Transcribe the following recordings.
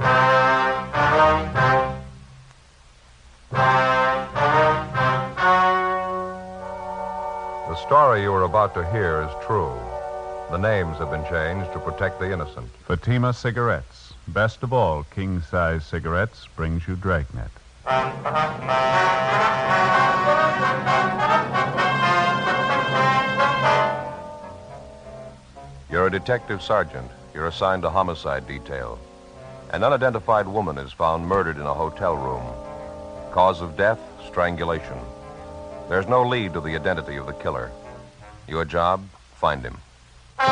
The story you are about to hear is true. The names have been changed to protect the innocent. Fatima Cigarettes, best of all king-size cigarettes, brings you Dragnet. You're a detective sergeant. You're assigned to homicide detail. An unidentified woman is found murdered in a hotel room. Cause of death, strangulation. There's no lead to the identity of the killer. Your job, find him. The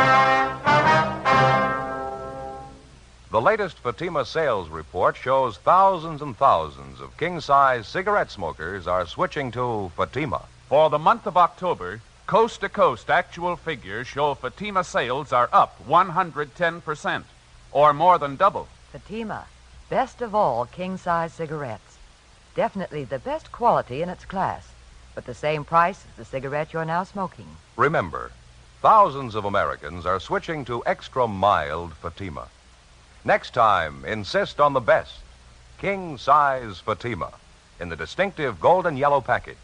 latest Fatima sales report shows thousands and thousands of king-size cigarette smokers are switching to Fatima. For the month of October, coast-to-coast actual figures show Fatima sales are up 110%, or more than double. Fatima, best of all king-size cigarettes. Definitely the best quality in its class, but the same price as the cigarette you're now smoking. Remember, thousands of Americans are switching to extra-mild Fatima. Next time, insist on the best, king-size Fatima, in the distinctive golden yellow package.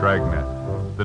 Dragnet, the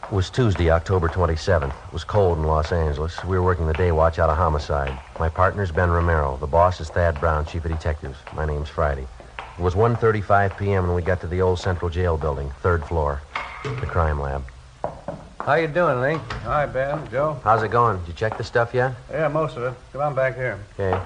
It was Tuesday, October 27th. It was cold in Los Angeles. We were working the day watch out of homicide. My partner's Ben Romero. The boss is Thad Brown, chief of detectives. My name's Friday. It was 1:35 p.m. when we got to the old Central Jail building, third floor, the crime lab. How you doing, Link? Hi, Ben. Joe? How's it going? Did you check the stuff yet? Yeah, most of it. Come on back here. Okay.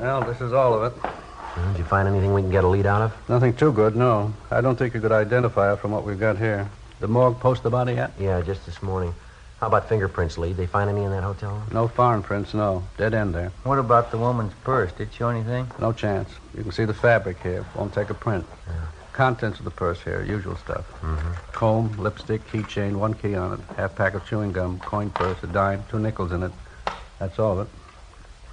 Well, this is all of it. Did you find anything we can get a lead out of? Nothing too good, no. I don't think you could identify it from what we've got here. The morgue post the body yet? Yeah, just this morning. How about fingerprints, Lee? Did they find any in that hotel room? No foreign prints, no. Dead end there. What about the woman's purse? Did it show anything? No chance. You can see the fabric here. Won't take a print. Yeah. Contents of the purse here, usual stuff. Mm-hmm. Comb, lipstick, keychain, one key on it, half pack of chewing gum, coin purse, a dime, two nickels in it. That's all of it.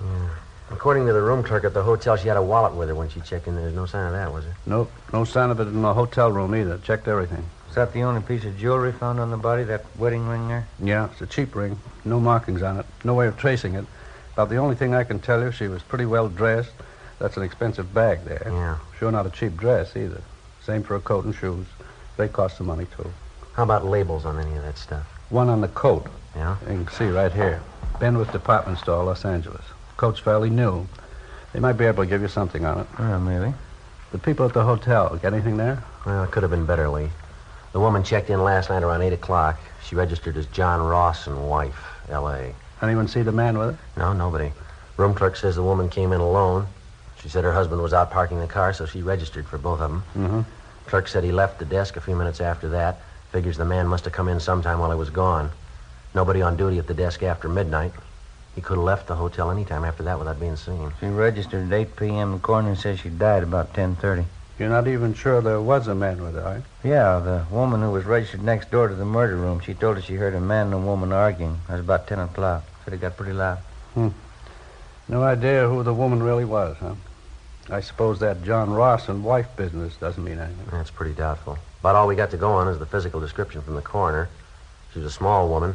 Yeah. According to the room clerk at the hotel, she had a wallet with her when she checked in. There's no sign of that, was there? Nope. No sign of it in the hotel room either. Checked everything. Is that the only piece of jewelry found on the body, that wedding ring there? Yeah, it's a cheap ring. No markings on it. No way of tracing it. About the only thing I can tell you, she was pretty well dressed. That's an expensive bag there. Yeah. Sure not a cheap dress either. Same for a coat and shoes. They cost some money, too. How about labels on any of that stuff? One on the coat. Yeah? You can see right here. Benworth Department Store, Los Angeles. Coat's fairly new. They might be able to give you something on it. Yeah, maybe. The people at the hotel, got anything there? Well, it could have been better, Lee. The woman checked in last night around 8 o'clock. She registered as John Ross and wife, L.A. Anyone see the man with her? No, nobody. Room clerk says the woman came in alone. She said her husband was out parking the car, so she registered for both of them. Mm-hmm. Clerk said he left the desk a few minutes after that. Figures the man must have come in sometime while he was gone. Nobody on duty at the desk after midnight. He could have left the hotel any time after that without being seen. She registered at 8 p.m. The coroner says she died about 10:30. You're not even sure there was a man with her, right? Yeah, the woman who was registered next door to the murder room, she told us she heard a man and a woman arguing. That was about 10 o'clock. Said it got pretty loud. No idea who the woman really was, huh? I suppose that John Ross and wife business doesn't mean anything. That's pretty doubtful. About all we got to go on is the physical description from the coroner. She was a small woman,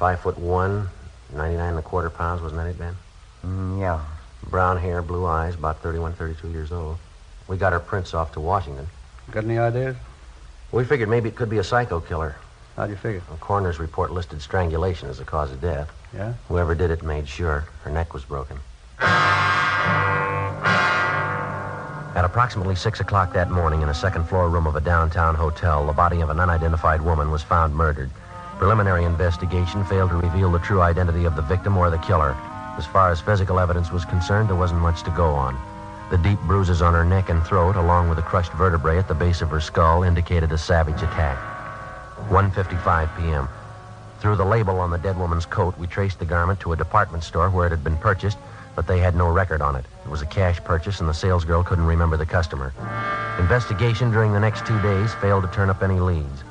5'1", 99¼ pounds, wasn't that it, Ben? Yeah. Brown hair, blue eyes, about 31, 32 years old. We got her prints off to Washington. Got any ideas? We figured maybe it could be a psycho killer. How'd you figure? The coroner's report listed strangulation as the cause of death. Yeah? Whoever did it made sure her neck was broken. At approximately 6 o'clock that morning, in a second-floor room of a downtown hotel, the body of an unidentified woman was found murdered. Preliminary investigation failed to reveal the true identity of the victim or the killer. As far as physical evidence was concerned, there wasn't much to go on. The deep bruises on her neck and throat, along with the crushed vertebrae at the base of her skull, indicated a savage attack. 1:55 p.m. Through the label on the dead woman's coat, we traced the garment to a department store where it had been purchased, but they had no record on it. It was a cash purchase, and the salesgirl couldn't remember the customer. Investigation during the next 2 days failed to turn up any leads.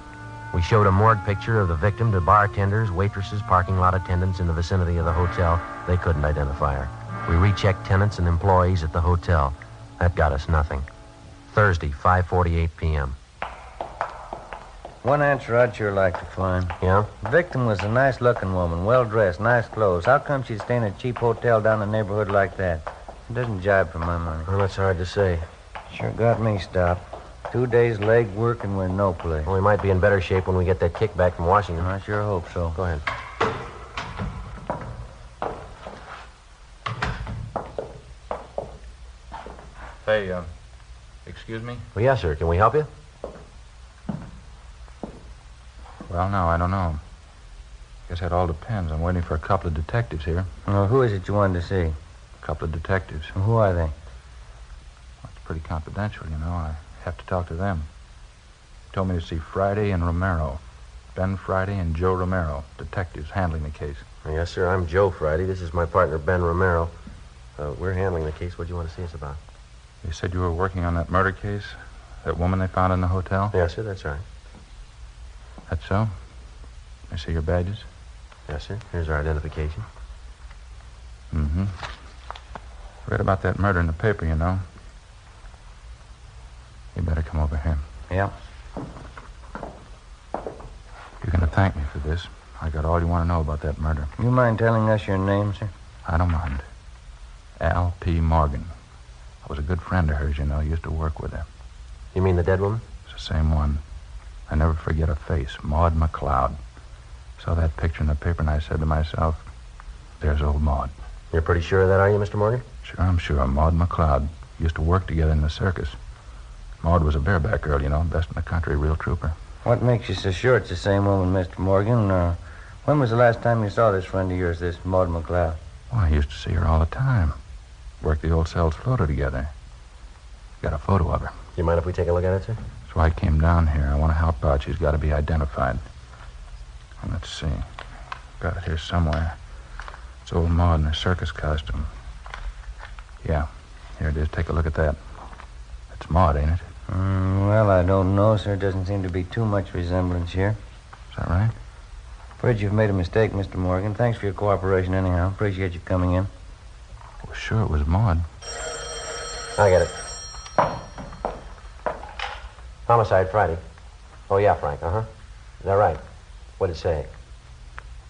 We showed a morgue picture of the victim to bartenders, waitresses, parking lot attendants in the vicinity of the hotel. They couldn't identify her. We rechecked tenants and employees at the hotel. That got us nothing. Thursday, 5:48 p.m. One answer I'd sure like to find. Yeah? The victim was a nice-looking woman, well-dressed, nice clothes. How come she's staying at a cheap hotel down in a neighborhood like that? It doesn't jibe for my money. Well, that's hard to say. Sure got me stopped. 2 days leg work and we're no play. Well, we might be in better shape when we get that kick back from Washington. I sure hope so. Go ahead. Hey, excuse me? Well, yes, sir. Can we help you? Well, no, I don't know. Guess that all depends. I'm waiting for a couple of detectives here. Well, who is it you wanted to see? A couple of detectives. Well, who are they? Well, it's pretty confidential, you know. I have to talk to them. They told me to see Friday and Romero. Ben Friday and Joe Romero, detectives handling the case. Yes, sir, I'm Joe Friday. This is my partner, Ben Romero. We're handling the case. What do you want to see us about? They said you were working on that murder case? That woman they found in the hotel? Yes, sir, that's right. That's so? I see your badges? Yes, sir. Here's our identification. Mm-hmm. Read about that murder in the paper, you know. You better come over here. Yeah. You're going to thank me for this. I got all you want to know about that murder. You mind telling us your name, sir? I don't mind. Al P. Morgan. I was a good friend of hers, you know. I used to work with her. You mean the dead woman? It's the same one. I never forget her face, Maud McLeod. Saw that picture in the paper and I said to myself, there's old Maud. You're pretty sure of that, are you, Mr. Morgan? Sure, I'm sure. Maud McLeod. Used to work together in the circus. Maud was a bareback girl, you know, best in the country, real trooper. What makes you so sure it's the same woman, Mr. Morgan? When was the last time you saw this friend of yours, this Maud McLeod? Well, I used to see her all the time. Worked the old cells floater together. Got a photo of her. Do you mind if we take a look at it, sir? That's why I came down here. I want to help out. She's got to be identified. Let's see. Got it here somewhere. It's old Maud in her circus costume. Yeah, here it is. Take a look at that. That's Maud, ain't it? Well, I don't know, sir. Doesn't seem to be too much resemblance here. Is that right? Afraid you've made a mistake, Mr. Morgan. Thanks for your cooperation, anyhow. Appreciate you coming in. Well, sure, it was Maud. I get it. Homicide Friday. Oh, yeah, Frank, uh-huh. Is that right? What did it say?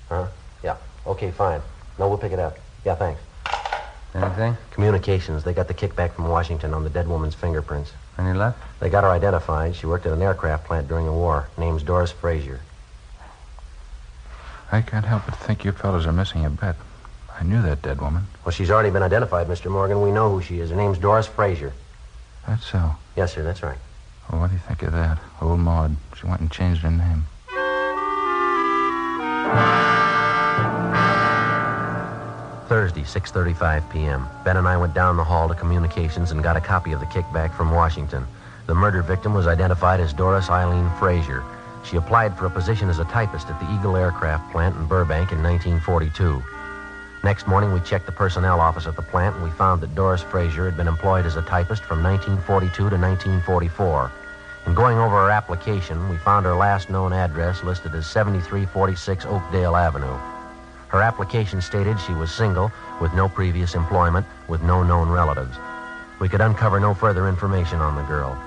Huh? Yeah. Okay, fine. No, we'll pick it up. Yeah, thanks. Anything? Communications. They got the kickback from Washington on the dead woman's fingerprints. Any luck? They got her identified. She worked at an aircraft plant during the war. Name's Doris Frazier. I can't help but think you fellas are missing a bet. I knew that dead woman. Well, she's already been identified, Mr. Morgan. We know who she is. Her name's Doris Frazier. That's so? Yes, sir, that's right. Well, what do you think of that? Old Maud. She went and changed her name. Thursday, 6:35 p.m. Ben and I went down the hall to communications and got a copy of the kickback from Washington. The murder victim was identified as Doris Eileen Frazier. She applied for a position as a typist at the Eagle Aircraft Plant in Burbank in 1942. Next morning, we checked the personnel office at the plant, and we found that Doris Frazier had been employed as a typist from 1942 to 1944. In going over her application, we found her last known address listed as 7346 Oakdale Avenue. Her application stated she was single, with no previous employment, with no known relatives. We could uncover no further information on the girl.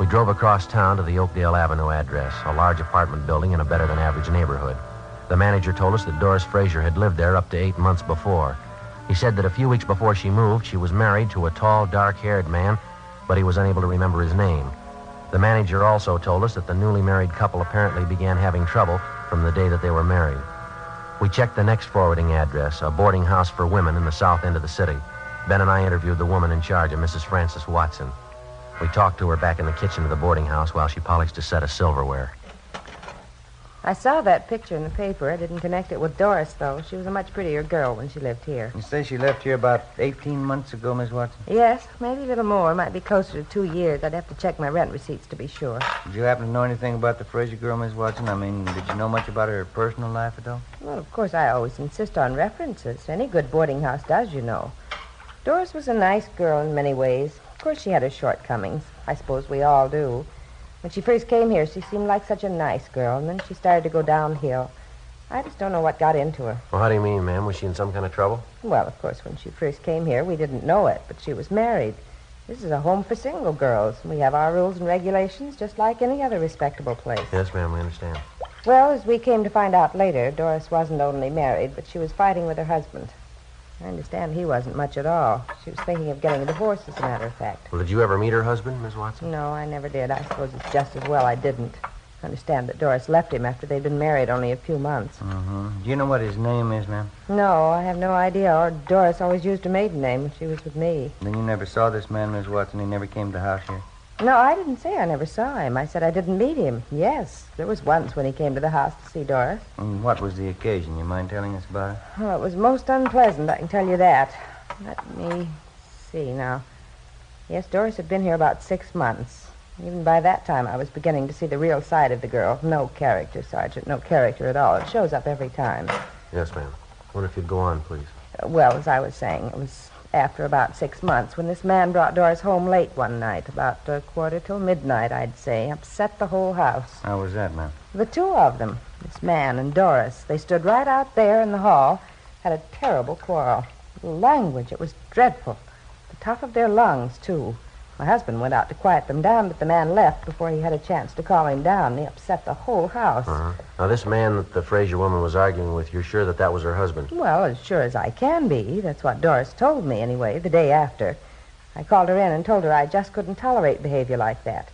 We drove across town to the Oakdale Avenue address, a large apartment building in a better-than-average neighborhood. The manager told us that Doris Frazier had lived there up to 8 months before. He said that a few weeks before she moved, she was married to a tall, dark-haired man, but he was unable to remember his name. The manager also told us that the newly married couple apparently began having trouble from the day that they were married. We checked the next forwarding address, a boarding house for women in the south end of the city. Ben and I interviewed the woman in charge, a Mrs. Frances Watson. We talked to her back in the kitchen of the boarding house while she polished a set of silverware. I saw that picture in the paper. I didn't connect it with Doris, though. She was a much prettier girl when she lived here. You say she left here about 18 months ago, Miss Watson? Yes, maybe a little more. Might be closer to 2 years. I'd have to check my rent receipts to be sure. Did you happen to know anything about the Frazier girl, Miss Watson? I mean, did you know much about her personal life at all? Well, of course, I always insist on references. Any good boarding house does, you know. Doris was a nice girl in many ways. Of course, she had her shortcomings. I suppose we all do. When she first came here, she seemed like such a nice girl, and then she started to go downhill. I just don't know what got into her. Well, how do you mean, ma'am? Was she in some kind of trouble? Well, of course, when she first came here, we didn't know it, but she was married. This is a home for single girls. We have our rules and regulations just like any other respectable place. Yes, ma'am, we understand. Well, as we came to find out later, Doris wasn't only married, but she was fighting with her husband. I understand he wasn't much at all. She was thinking of getting a divorce, as a matter of fact. Well, did you ever meet her husband, Miss Watson? No, I never did. I suppose it's just as well I didn't. I understand that Doris left him after they'd been married only a few months. Mm-hmm. Do you know what his name is, ma'am? No, I have no idea. Or Doris always used a maiden name when she was with me. Then you never saw this man, Miss Watson? He never came to the house here? No, I didn't say I never saw him. I said I didn't meet him. Yes, there was once when he came to the house to see Doris. And what was the occasion? You mind telling us about it? Oh, it was most unpleasant, I can tell you that. Let me see now. Yes, Doris had been here about 6 months. Even by that time, I was beginning to see the real side of the girl. No character, Sergeant, no character at all. It shows up every time. Yes, ma'am. I wonder if you'd go on, please. Well, as I was saying, it was after about 6 months, when this man brought Doris home late one night, about a quarter till midnight, I'd say, upset the whole house. How was that, ma'am? The two of them, this man and Doris, they stood right out there in the hall, had a terrible quarrel. Language, it was dreadful. The top of their lungs, too. My husband went out to quiet them down, but the man left before he had a chance to calm him down. He upset the whole house. Uh-huh. Now, this man that the Frazier woman was arguing with, you're sure that that was her husband? Well, as sure as I can be. That's what Doris told me, anyway, the day after. I called her in and told her I just couldn't tolerate behavior like that.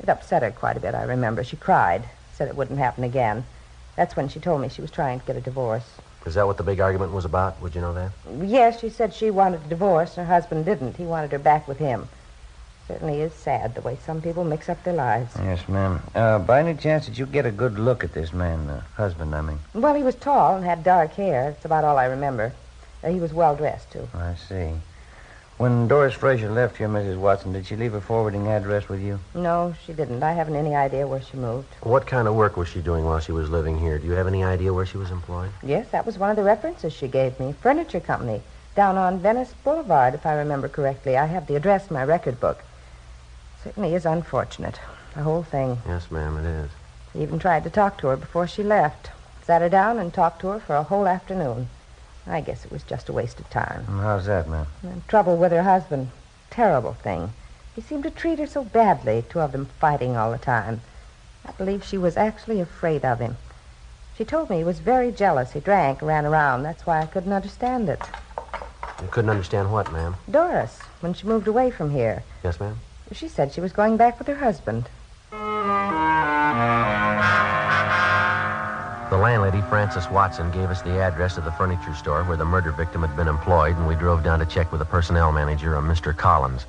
It upset her quite a bit, I remember. She cried, said it wouldn't happen again. That's when she told me she was trying to get a divorce. Is that what the big argument was about? Would you know that? Yes, she said she wanted a divorce, and her husband didn't. He wanted her back with him. Certainly is sad, the way some people mix up their lives. Yes, ma'am. By any chance, did you get a good look at this man, husband, I mean? Well, he was tall and had dark hair. That's about all I remember. He was well-dressed, too. I see. When Doris Frazier left here, Mrs. Watson, did she leave a forwarding address with you? No, she didn't. I haven't any idea where she moved. What kind of work was she doing while she was living here? Do you have any idea where she was employed? Yes, that was one of the references she gave me. Furniture company, down on Venice Boulevard, if I remember correctly. I have the address in my record book. Certainly is unfortunate, the whole thing. Yes, ma'am, it is. He even tried to talk to her before she left. Sat her down and talked to her for a whole afternoon. I guess it was just a waste of time. How's that, ma'am? Trouble with her husband. Terrible thing. He seemed to treat her so badly, two of them fighting all the time. I believe she was actually afraid of him. She told me he was very jealous. He drank, ran around. That's why I couldn't understand it. You couldn't understand what, ma'am? Doris, when she moved away from here. Yes, ma'am? She said she was going back with her husband. The landlady, Frances Watson, gave us the address of the furniture store where the murder victim had been employed, and we drove down to check with the personnel manager, a Mr. Collins.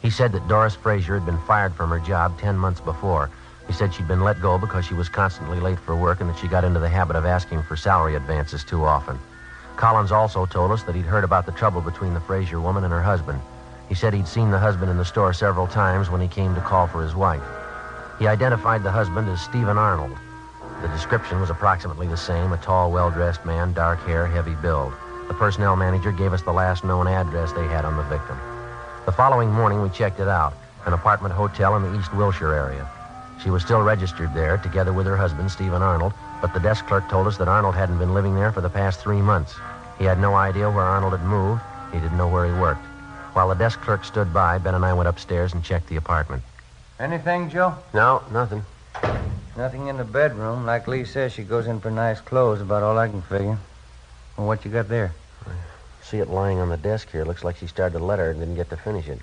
He said that Doris Frazier had been fired from her job 10 months before. He said she'd been let go because she was constantly late for work and that she got into the habit of asking for salary advances too often. Collins also told us that he'd heard about the trouble between the Frazier woman and her husband. He said he'd seen the husband in the store several times when he came to call for his wife. He identified the husband as Stephen Arnold. The description was approximately the same, a tall, well-dressed man, dark hair, heavy build. The personnel manager gave us the last known address they had on the victim. The following morning, we checked it out, an apartment hotel in the East Wilshire area. She was still registered there, together with her husband, Stephen Arnold, but the desk clerk told us that Arnold hadn't been living there for the past 3 months. He had no idea where Arnold had moved. He didn't know where he worked. While the desk clerk stood by, Ben and I went upstairs and checked the apartment. Anything, Joe? No, nothing. Nothing in the bedroom. Like Lee says, she goes in for nice clothes, about all I can figure. Well, what you got there? I see it lying on the desk here. Looks like she started a letter and didn't get to finish it.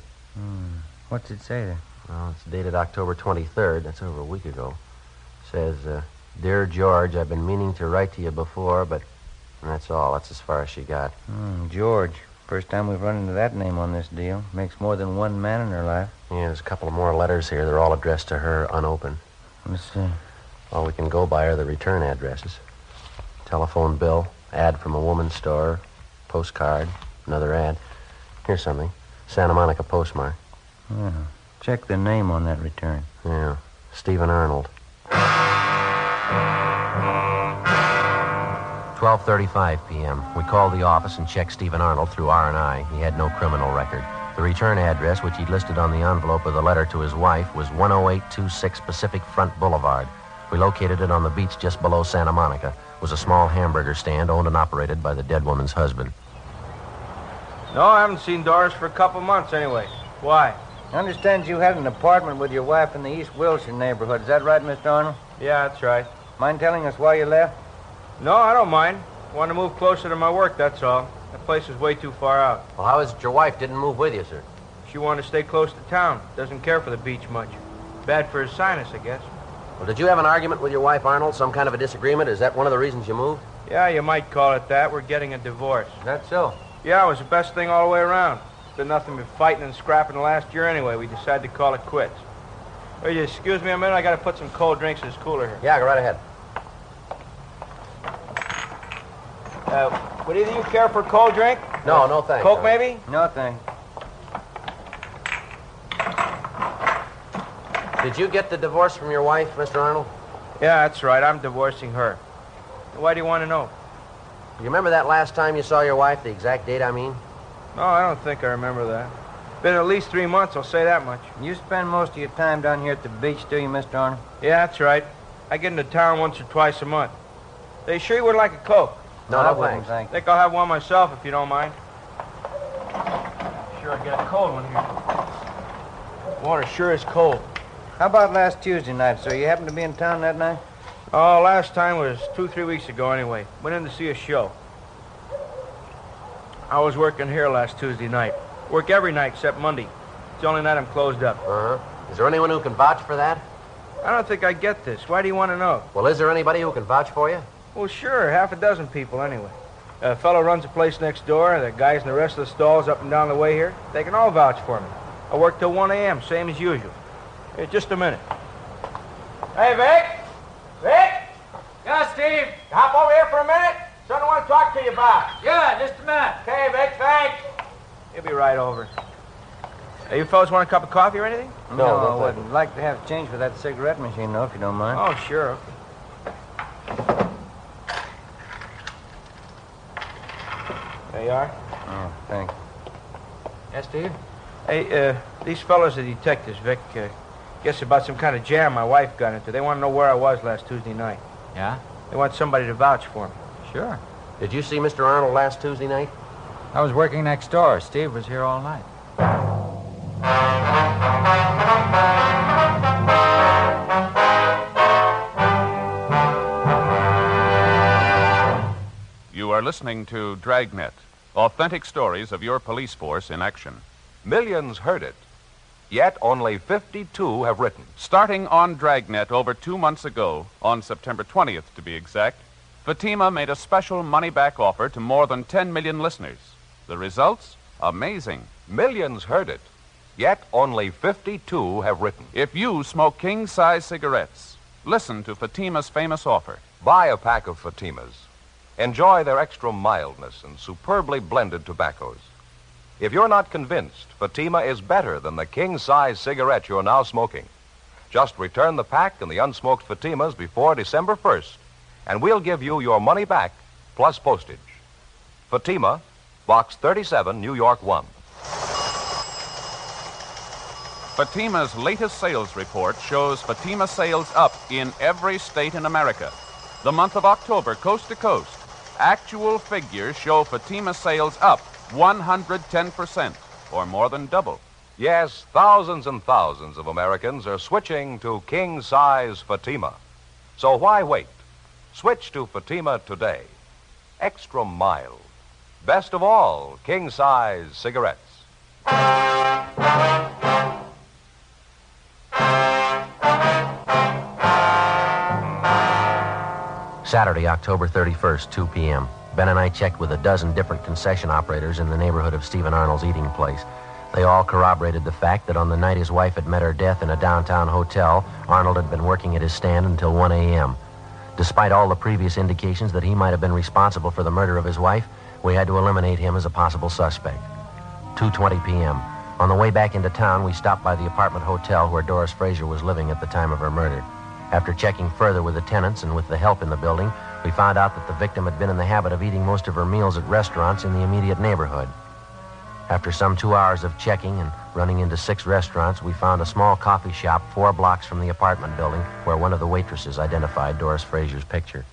What's it say there? Well, it's dated October 23rd. That's over a week ago. It says, Dear George, I've been meaning to write to you before, but... And that's all. That's as far as she got. George. First time we've run into that name on this deal. Makes more than one man in her life. Yeah, there's a couple more letters here. They're all addressed to her, unopened. Let's see. All we can go by are the return addresses. Telephone bill, ad from a woman's store, postcard, another ad. Here's something. Santa Monica postmark. Yeah. Check the name on that return. Yeah. Stephen Arnold. 12:35 p.m. We called the office and checked Stephen Arnold through R&I. He had no criminal record. The return address, which he'd listed on the envelope of the letter to his wife, was 10826 Pacific Front Boulevard. We located it on the beach just below Santa Monica. It was a small hamburger stand owned and operated by the dead woman's husband. No, I haven't seen Doris for a couple months anyway. Why? I understand you had an apartment with your wife in the East Wilshire neighborhood. Is that right, Mr. Arnold? Yeah, that's right. Mind telling us why you left? No, I don't mind. I want to move closer to my work, that's all. That place is way too far out. Well, how is it your wife didn't move with you, sir? She wanted to stay close to town. Doesn't care for the beach much. Bad for his sinus, I guess. Well, did you have an argument with your wife, Arnold? Some kind of a disagreement? Is that one of the reasons you moved? Yeah, you might call it that. We're getting a divorce. That's so? Yeah, it was the best thing all the way around. Did nothing but fighting and scrapping last year anyway. We decided to call it quits. Will you excuse me a minute? I got to put some cold drinks in this cooler here. Yeah, go right ahead. Would either of you care for a cold drink? No, no thanks. Coke, maybe? No thanks. Did you get the divorce from your wife, Mr. Arnold? Yeah, that's right. I'm divorcing her. Why do you want to know? You remember that last time you saw your wife, the exact date, I mean? No, I don't think I remember that. Been at least 3 months, I'll say that much. You spend most of your time down here at the beach, do you, Mr. Arnold? Yeah, that's right. I get into town once or twice a month. They sure you would like a Coke? No, no thanks. I think I'll have one myself, if you don't mind. Sure, I got a cold one here. Water sure is cold. How about last Tuesday night, sir? You happened to be in town that night? Oh, last time was 2-3 weeks ago, anyway. Went in to see a show. I was working here last Tuesday night. Work every night except Monday. It's the only night I'm closed up. Is there anyone who can vouch for that? I don't think I get this. Why do you want to know? Well, is there anybody who can vouch for you? Well, sure. Half a dozen people, anyway. A fellow runs a place next door. The guys in the rest of the stalls up and down the way here. They can all vouch for me. I work till 1 a.m., same as usual. Hey, just a minute. Hey, Vic? Vic? Yeah, Steve? Hop over here for a minute. Something I want to talk to you about. Yeah, just a minute. Okay, Vic, thanks. He'll be right over. Hey, you fellas want a cup of coffee or anything? No, I wouldn't. Like to have change for that cigarette machine, though, if you don't mind. Oh, sure. There you are. Oh, thanks. Yes, Steve? Hey, these fellas are detectives, Vic. Guess about some kind of jam my wife got into. They want to know where I was last Tuesday night. Yeah? They want somebody to vouch for me. Sure. Did you see Mr. Arnold last Tuesday night? I was working next door. Steve was here all night. You are listening to Dragnet, authentic stories of your police force in action. Millions heard it, yet only 52 have written. Starting on Dragnet over 2 months ago, on September 20th to be exact, Fatima made a special money-back offer to more than 10 million listeners. The results? Amazing. Millions heard it, yet only 52 have written. If you smoke king-size cigarettes, listen to Fatima's famous offer. Buy a pack of Fatimas. Enjoy their extra mildness and superbly blended tobaccos. If you're not convinced, Fatima is better than the king-size cigarette you're now smoking. Just return the pack and the unsmoked Fatimas before December 1st, and we'll give you your money back, plus postage. Fatima, Box 37, New York 1. Fatima's latest sales report shows Fatima sales up in every state in America. The month of October, coast to coast, actual figures show Fatima sales up 110%, or more than double. Yes, thousands and thousands of Americans are switching to king-size Fatima. So why wait? Switch to Fatima today. Extra mild. Best of all, king-size cigarettes. Saturday, October 31st, 2 p.m. Ben and I checked with a dozen different concession operators in the neighborhood of Stephen Arnold's eating place. They all corroborated the fact that on the night his wife had met her death in a downtown hotel, Arnold had been working at his stand until 1 a.m. Despite all the previous indications that he might have been responsible for the murder of his wife, we had to eliminate him as a possible suspect. 2:20 p.m. On the way back into town, we stopped by the apartment hotel where Doris Frazier was living at the time of her murder. After checking further with the tenants and with the help in the building, we found out that the victim had been in the habit of eating most of her meals at restaurants in the immediate neighborhood. After some 2 hours of checking and running into 6 restaurants, we found a small coffee shop 4 blocks from the apartment building where one of the waitresses identified Doris Frazier's picture.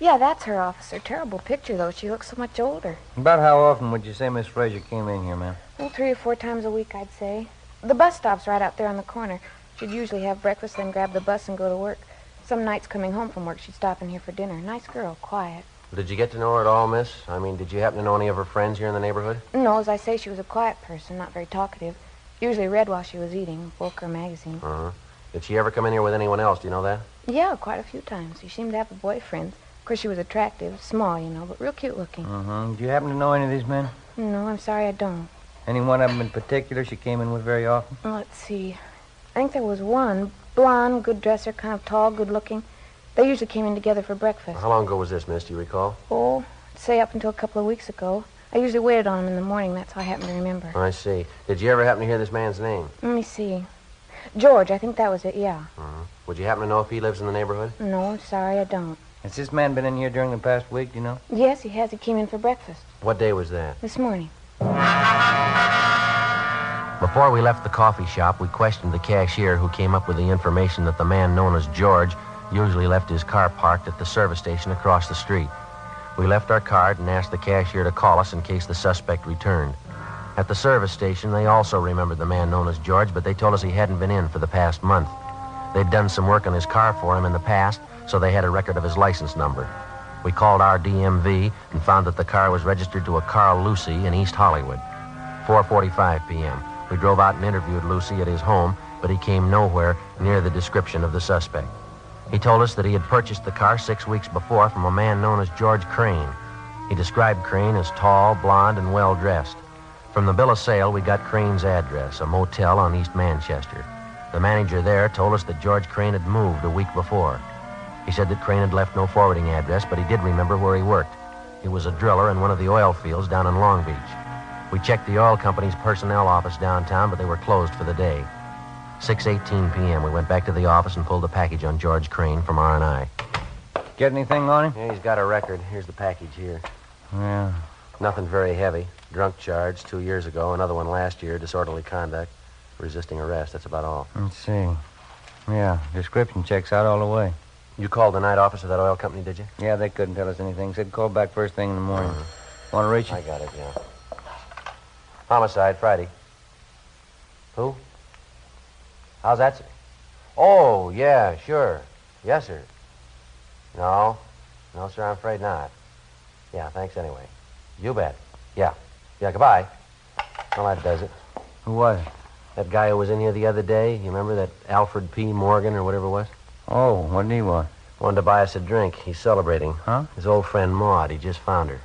Yeah, that's her, officer. Terrible picture, though. She looks so much older. About how often would you say Miss Frazier came in here, ma'am? Well, 3 or 4 times a week, I'd say. The bus stop's right out there on the corner. She'd usually have breakfast, then grab the bus and go to work. Some nights coming home from work, she'd stop in here for dinner. Nice girl, quiet. Did you get to know her at all, miss? I mean, did you happen to know any of her friends here in the neighborhood? No, as I say, she was a quiet person, not very talkative. Usually read while she was eating, book or magazine. Uh-huh. Did she ever come in here with anyone else? Do you know that? Yeah, quite a few times. She seemed to have a boyfriend. Of course, she was attractive, small, you know, but real cute looking. Uh-huh. Do you happen to know any of these men? No, I'm sorry, I don't. Any one of them in particular she came in with very often? Let's see. I think there was one. Blonde, good dresser, kind of tall, good looking. They usually came in together for breakfast. How long ago was this, miss? Do you recall? Oh, say up until a couple of weeks ago. I usually waited on him in the morning. That's how I happen to remember. I see. Did you ever happen to hear this man's name? Let me see. George, I think that was it, yeah. Mm-hmm. Would you happen to know if he lives in the neighborhood? No, sorry, I don't. Has this man been in here during the past week, do you know? Yes, he has. He came in for breakfast. What day was that? This morning. Before we left the coffee shop, we questioned the cashier who came up with the information that the man known as George usually left his car parked at the service station across the street. We left our card and asked the cashier to call us in case the suspect returned. At the service station, they also remembered the man known as George, but they told us he hadn't been in for the past month. They'd done some work on his car for him in the past, so they had a record of his license number. We called our DMV and found that the car was registered to a Carl Lucy in East Hollywood. 4:45 p.m. We drove out and interviewed Lucy at his home, but he came nowhere near the description of the suspect. He told us that he had purchased the car 6 weeks before from a man known as George Crane. He described Crane as tall, blonde, and well-dressed. From the bill of sale, we got Crane's address, a motel on East Manchester. The manager there told us that George Crane had moved a week before. He said that Crane had left no forwarding address, but he did remember where he worked. He was a driller in one of the oil fields down in Long Beach. We checked the oil company's personnel office downtown, but they were closed for the day. 6:18 p.m. We went back to the office and pulled the package on George Crane from R&I. Get anything on him? Yeah, he's got a record. Here's the package here. Yeah. Nothing very heavy. Drunk charge 2 years ago, another one last year, disorderly conduct, resisting arrest. That's about all. Let's see. Yeah, description checks out all the way. You called the night office of that oil company, did you? Yeah, they couldn't tell us anything. Said call back first thing in the morning. Mm-hmm. Want to reach it? I got it, yeah. Homicide, Friday. Who? How's that, sir? Oh, yeah, sure. Yes, sir. No. No, sir, I'm afraid not. Yeah, thanks anyway. You bet. Yeah. Yeah, goodbye. Well, that does it. Who was it? That guy who was in here the other day. You remember that Alfred P. Morgan or whatever it was? Oh, what did he want? Wanted to buy us a drink. He's celebrating. Huh? His old friend Maud. He just found her.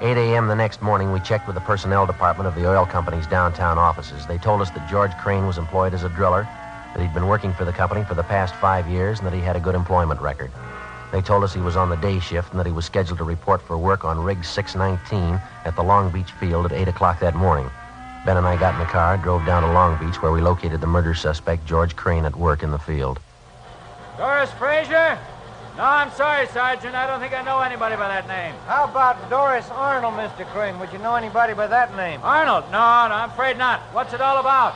At 8 a.m. the next morning, we checked with the personnel department of the oil company's downtown offices. They told us that George Crane was employed as a driller, that he'd been working for the company for the past 5 years, and that he had a good employment record. They told us he was on the day shift and that he was scheduled to report for work on rig 619 at the Long Beach field at 8 o'clock that morning. Ben and I got in the car, drove down to Long Beach, where we located the murder suspect, George Crane, at work in the field. Doris Frazier? No, I'm sorry, Sergeant. I don't think I know anybody by that name. How about Doris Arnold, Mr. Crane? Would you know anybody by that name? Arnold? No, I'm afraid not. What's it all about?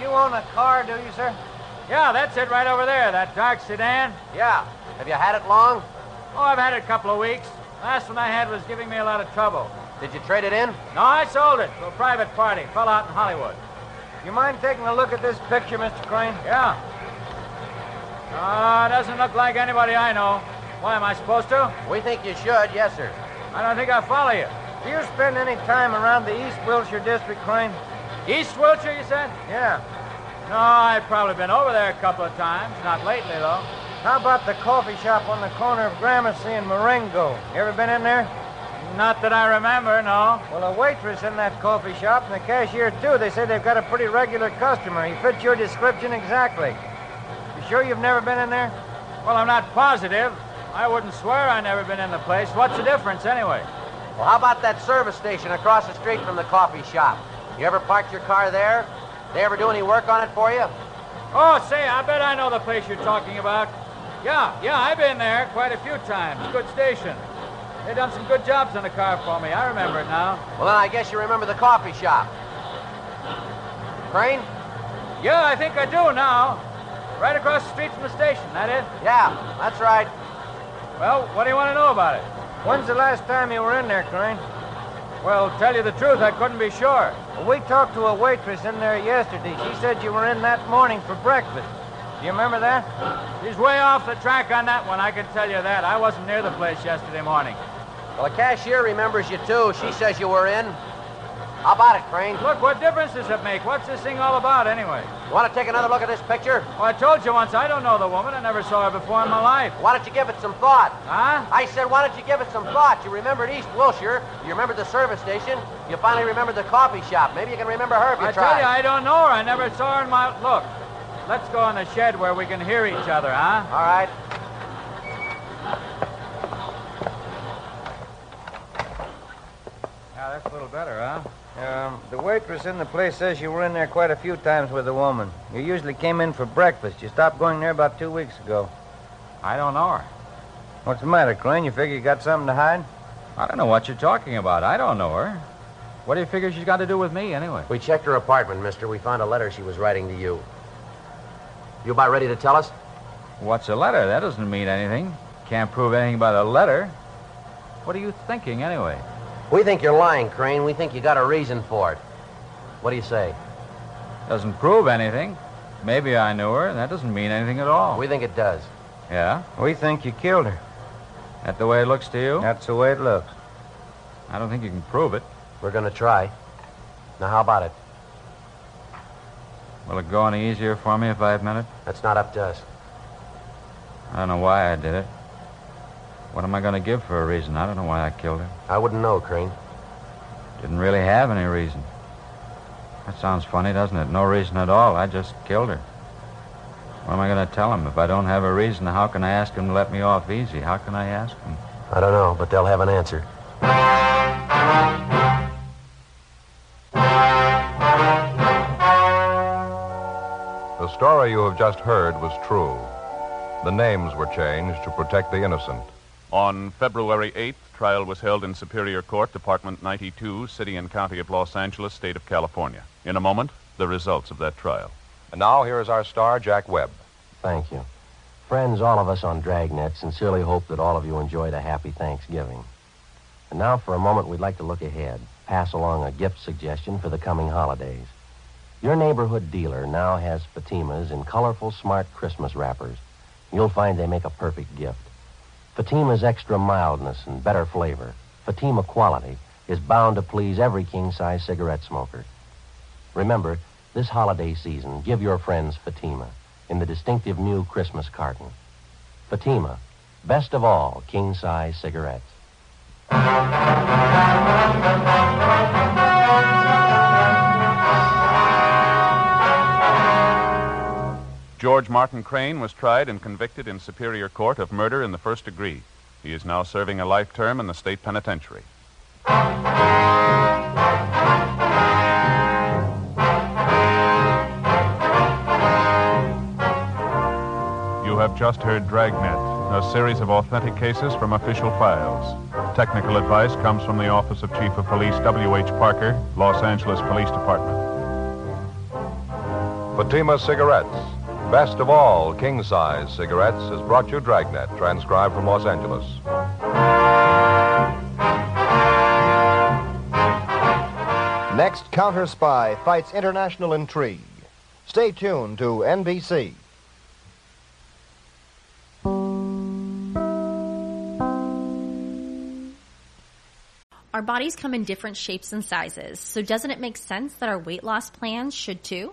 You own a car, do you, sir? Yeah, that's it right over there, that dark sedan. Yeah. Have you had it long? Oh, I've had it a couple of weeks. Last one I had was giving me a lot of trouble. Did you trade it in? No, I sold it to a private party. Fell out in Hollywood. You mind taking a look at this picture, Mr. Crane? Yeah. It doesn't look like anybody I know. Why, am I supposed to? We think you should, yes, sir. I don't think I'll follow you. Do you spend any time around the East Wilshire district, Crane? East Wilshire, you said? Yeah. No, I've probably been over there a couple of times. Not lately, though. How about the coffee shop on the corner of Gramercy and Marengo? You ever been in there? Not that I remember, no. Well, a waitress in that coffee shop and the cashier, too, they say they've got a pretty regular customer. He fits your description exactly. You sure you've never been in there? Well, I'm not positive. I wouldn't swear I've never been in the place. What's the difference, anyway? Well, how about that service station across the street from the coffee shop? You ever parked your car there? They ever do any work on it for you? Oh, say, I bet I know the place you're talking about. Yeah, I've been there quite a few times. Good station. They done some good jobs on the car for me. I remember it now. Well, then I guess you remember the coffee shop. Crane? Yeah, I think I do now. Right across the street from the station, that it? Yeah, that's right. Well, what do you want to know about it? When's the last time you were in there, Crane? Well, tell you the truth, I couldn't be sure. Well, we talked to a waitress in there yesterday. She said you were in that morning for breakfast. Do you remember that? He's way off the track on that one, I can tell you that. I wasn't near the place yesterday morning. Well, the cashier remembers you, too. She says you were in. How about it, Crane? Look, what difference does it make? What's this thing all about, anyway? You want to take another look at this picture? Well, I told you once, I don't know the woman. I never saw her before in my life. Why don't you give it some thought? Huh? I said, why don't you give it some thought? You remembered East Wilshire. You remembered the service station. You finally remembered the coffee shop. Maybe you can remember her if you try. I tell you, I don't know her. I never saw her in my... Look. Let's go in the shed where we can hear each other, huh? All right. Yeah, that's a little better, huh? The waitress in the place says you were in there quite a few times with a woman. You usually came in for breakfast. You stopped going there about 2 weeks ago. I don't know her. What's the matter, Crane? You figure you got something to hide? I don't know what you're talking about. I don't know her. What do you figure she's got to do with me, anyway? We checked her apartment, mister. We found a letter she was writing to you. You about ready to tell us? What's a letter? That doesn't mean anything. Can't prove anything by the letter. What are you thinking, anyway? We think you're lying, Crane. We think you got a reason for it. What do you say? Doesn't prove anything. Maybe I knew her, and that doesn't mean anything at all. We think it does. Yeah? We think you killed her. That the way it looks to you? That's the way it looks. I don't think you can prove it. We're going to try. Now, how about it? Will it go any easier for me if I admit it? That's not up to us. I don't know why I did it. What am I going to give for a reason? I don't know why I killed her. I wouldn't know, Crane. Didn't really have any reason. That sounds funny, doesn't it? No reason at all. I just killed her. What am I going to tell him? If I don't have a reason, how can I ask him to let me off easy? How can I ask him? I don't know, but they'll have an answer. The story you have just heard was true. The names were changed to protect the innocent. On February 8th, trial was held in Superior Court, Department 92, City and County of Los Angeles, State of California. In a moment, the results of that trial. And now, here is our star, Jack Webb. Thank you. Friends, all of us on Dragnet sincerely hope that all of you enjoyed a happy Thanksgiving. And now, for a moment, we'd like to look ahead, pass along a gift suggestion for the coming holidays. Your neighborhood dealer now has Fatimas in colorful, smart Christmas wrappers. You'll find they make a perfect gift. Fatima's extra mildness and better flavor, Fatima quality, is bound to please every king-size cigarette smoker. Remember, this holiday season, give your friends Fatima in the distinctive new Christmas carton. Fatima, best of all king-size cigarettes. George Martin Crane was tried and convicted in Superior Court of murder in the first degree. He is now serving a life term in the state penitentiary. You have just heard Dragnet, a series of authentic cases from official files. Technical advice comes from the Office of Chief of Police W.H. Parker, Los Angeles Police Department. Fatima Cigarettes. Best of all king-size cigarettes is brought you Dragnet, transcribed from Los Angeles. Next, counter spy fights international intrigue. Stay tuned to NBC. Our bodies come in different shapes and sizes, so doesn't it make sense that our weight loss plans should too?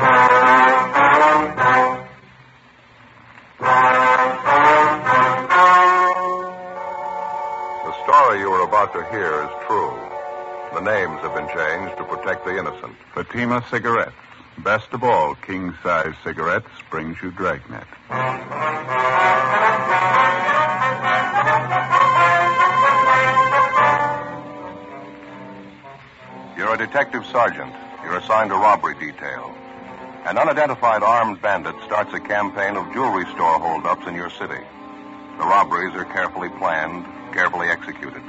The story you are about to hear is true. The names have been changed to protect the innocent. Fatima Cigarettes. Best of all, king-size cigarettes brings you Dragnet. You're a detective sergeant. You're assigned a robbery detail. An unidentified armed bandit starts a campaign of jewelry store holdups in your city. The robberies are carefully planned, carefully executed.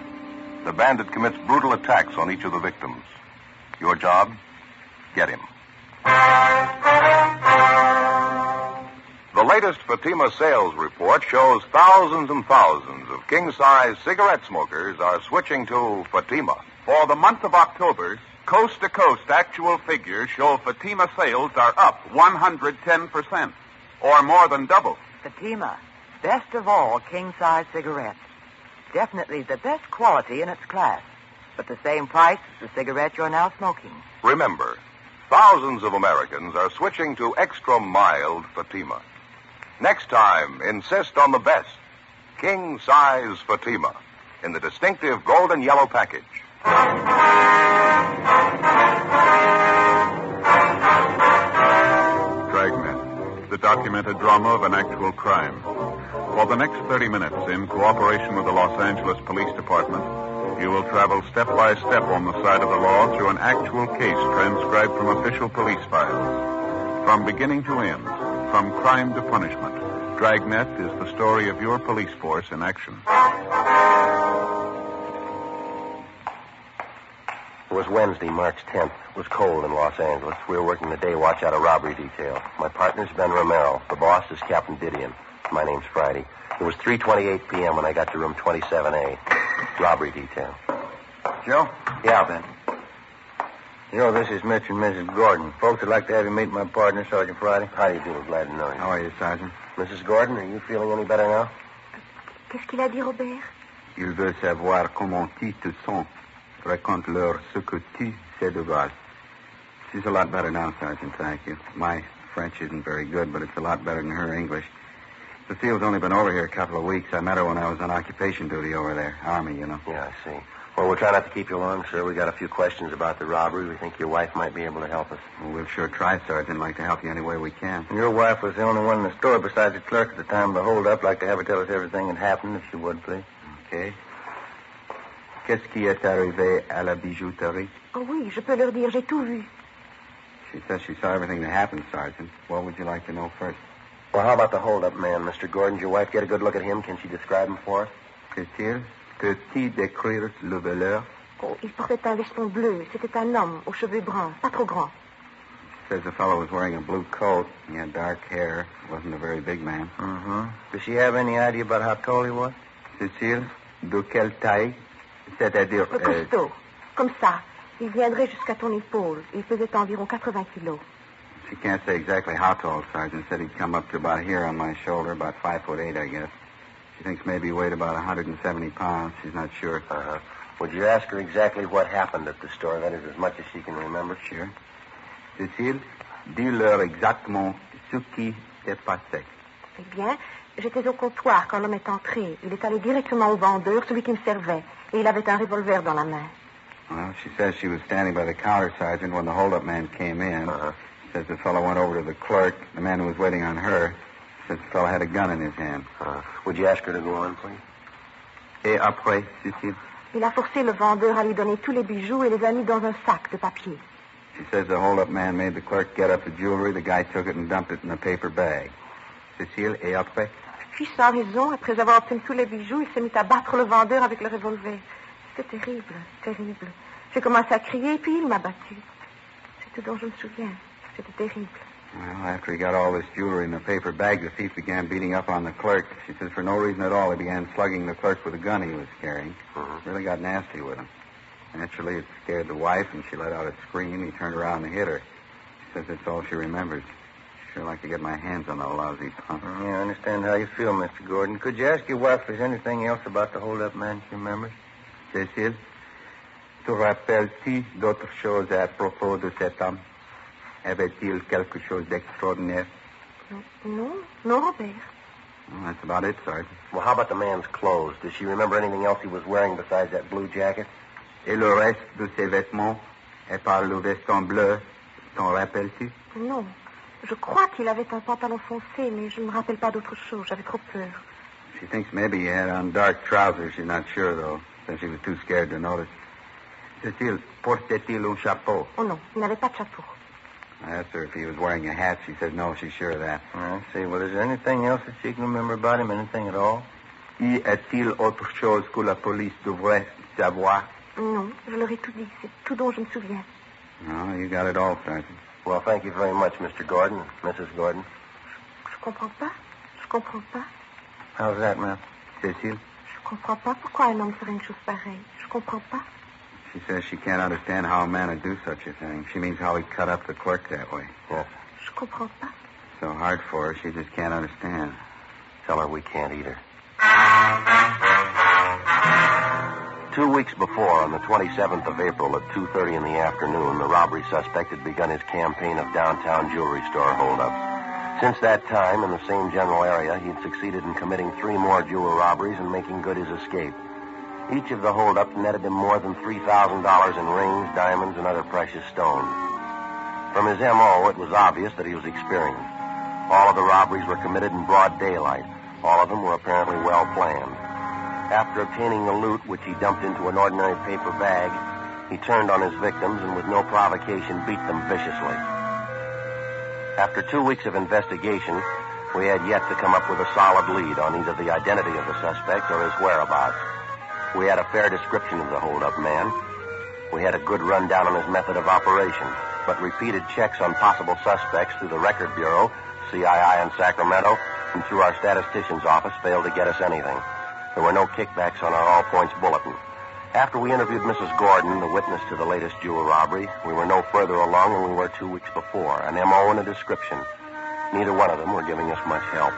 The bandit commits brutal attacks on each of the victims. Your job? Get him. The latest Fatima sales report shows thousands and thousands of king-size cigarette smokers are switching to Fatima. For the month of October, coast-to-coast actual figures show Fatima sales are up 110%, or more than double. Fatima, best of all king-size cigarettes. Definitely the best quality in its class, but the same price as the cigarette you're now smoking. Remember, thousands of Americans are switching to extra-mild Fatima. Next time, insist on the best, king-size Fatima, in the distinctive golden yellow package. Dragnet, the documented drama of an actual crime. For the next 30 minutes, in cooperation with the Los Angeles Police Department, you will travel step by step on the side of the law through an actual case transcribed from official police files. From beginning to end, from crime to punishment, Dragnet is the story of your police force in action. It was Wednesday, March 10th. It was cold in Los Angeles. We were working the day watch out of robbery detail. My partner's Ben Romero. The boss is Captain Didion. My name's Friday. It was 3:28 p.m. when I got to room 27A. Robbery detail. Joe? Yeah, Ben. You know, this is Mr. and Mrs. Gordon. Folks, I'd like to have you meet my partner, Sergeant Friday. How do you do? Glad to know you. How are you, Sergeant? Mrs. Gordon, are you feeling any better now? Qu'est-ce qu'il a dit, Robert? Il veut savoir comment tu te sens. Raconte-leur ce que tu sais de base. She's a lot better now, Sergeant, thank you. My French isn't very good, but it's a lot better than her English. Cecile's only been over here a couple of weeks. I met her when I was on occupation duty over there. Army, you know. Yeah, I see. Well, we'll try not to keep you long, sir. We got a few questions about the robbery. We think your wife might be able to help us. Well, we'll sure try, Sergeant. Like to help you any way we can. Your wife was the only one in the store besides the clerk at the time of the holdup. Like to have her tell us everything that happened, if she would, please. Okay. Qu'est-ce qui est arrivé à la bijouterie? Oh, oui, je peux leur dire, j'ai tout vu. She says she saw everything that happened, Sergeant. What would you like to know first? Well, how about the hold-up man, Mr. Gordon? Did your wife get a good look at him? Can she describe him for us? Peut-il? Peut-il décrire le voleur? Oh, il portait un veston bleu. C'était un homme aux cheveux bruns, pas trop grands. Says the fellow was wearing a blue coat. He had dark hair. Wasn't a very big man. Mm-hmm. Does she have any idea about how tall he was? Peut-il? De quelle taille? C'est-à-dire... Le costaud. Comme ça. Il viendrait jusqu'à ton épaule. Il pesait environ 80 kilos. She can't say exactly how tall, Sergeant. Said he'd come up to about here on my shoulder, about 5'8", I guess. She thinks maybe he weighed about 170 pounds. She's not sure. Uh-huh. Would you ask her exactly what happened at the store? That is as much as she can remember. Sure. Cécile, dis-leur exactement ce qui s'est passé. Eh bien, j'étais au comptoir quand l'homme est entré. Il est allé directement au vendeur, celui qui me servait. Et il avait un revolver dans la main. Well, she says she was standing by the counter, Sergeant, when the hold-up man came in. Uh-huh. Says the fellow went over to the clerk, the man who was waiting on her. Said the fellow had a gun in his hand. Would you ask her to go in, please? Et après, Cécile? Il a forcé le vendeur à lui donner tous les bijoux et les a mis dans un sac de papier. She says the hold-up man made the clerk get up the jewelry. The guy took it and dumped it in a paper bag. Cécile, et après? Fils sans raison, après avoir obtenu tous les bijoux, il s'est mis à battre le vendeur avec le revolver. C'était terrible, terrible. J'ai commencé à crier, puis il m'a battu. C'est tout dont je me souviens. C'était terrible. Well, after he got all this jewelry in the paper bag, the thief began beating up on the clerk. She says for no reason at all, he began slugging the clerk with a gun he was carrying. Uh-huh. Really got nasty with him. Naturally, it scared the wife, and she let out a scream. He turned around and hit her. She says that's all she remembers. She'd sure like to get my hands on the lousy punk. Yeah, I understand how you feel, Mr. Gordon. Could you ask your wife if there's anything else about the hold-up man she remembers? Cécile, tu rappelles-tu d'autres choses à propos de cet homme? Avait-il quelque chose d'extraordinaire? No, no, Robert. Well, that's about it, Sergeant. Well, how about the man's clothes? Does she remember anything else he was wearing besides that blue jacket? Et le reste de ses vêtements, et par le veston bleu, t'en rappelles-tu? Non. Je crois qu'il avait un pantalon foncé, mais je ne me rappelle pas d'autre chose. J'avais trop peur. She thinks maybe he had on dark trousers. She's not sure, though, since she was too scared to notice. Cécile, portait-il un chapeau? Oh, non. Il n'avait pas de chapeau. I asked her if he was wearing a hat. She said no, she's sure of that. I see. Well, is there anything else that she can remember about him? Anything at all? Y a-t-il autre chose que la police devrait savoir? Non, je leur ai tout dit. C'est tout dont je me souviens. No, you got it all, Sergeant. Well, thank you very much, Mr. Gordon, Mrs. Gordon. Je comprends pas. Je comprends pas. How's that, ma'am? Cécile? Je comprends pas pourquoi un homme ferait une chose pareille. Je comprends pas. She says she can't understand how a man would do such a thing. She means how he cut up the clerk that way. Yes. Je comprends pas. So hard for her, she just can't understand. Tell her we can't eat her. 2 weeks before, on the 27th of April at 2:30 in the afternoon, the robbery suspect had begun his campaign of downtown jewelry store holdups. Since that time, in the same general area, he had succeeded in committing 3 more jewel robberies and making good his escape. Each of the holdups netted him more than $3,000 in rings, diamonds, and other precious stones. From his M.O., it was obvious that he was experienced. All of the robberies were committed in broad daylight. All of them were apparently well planned. After obtaining the loot, which he dumped into an ordinary paper bag, he turned on his victims and with no provocation beat them viciously. After 2 weeks of investigation, we had yet to come up with a solid lead on either the identity of the suspect or his whereabouts. We had a fair description of the hold-up man. We had a good rundown on his method of operation, but repeated checks on possible suspects through the Record Bureau, CII in Sacramento, and through our statistician's office failed to get us anything. There were no kickbacks on our all-points bulletin. After we interviewed Mrs. Gordon, the witness to the latest jewel robbery, we were no further along than we were 2 weeks before, an M.O. and a description. Neither one of them were giving us much help.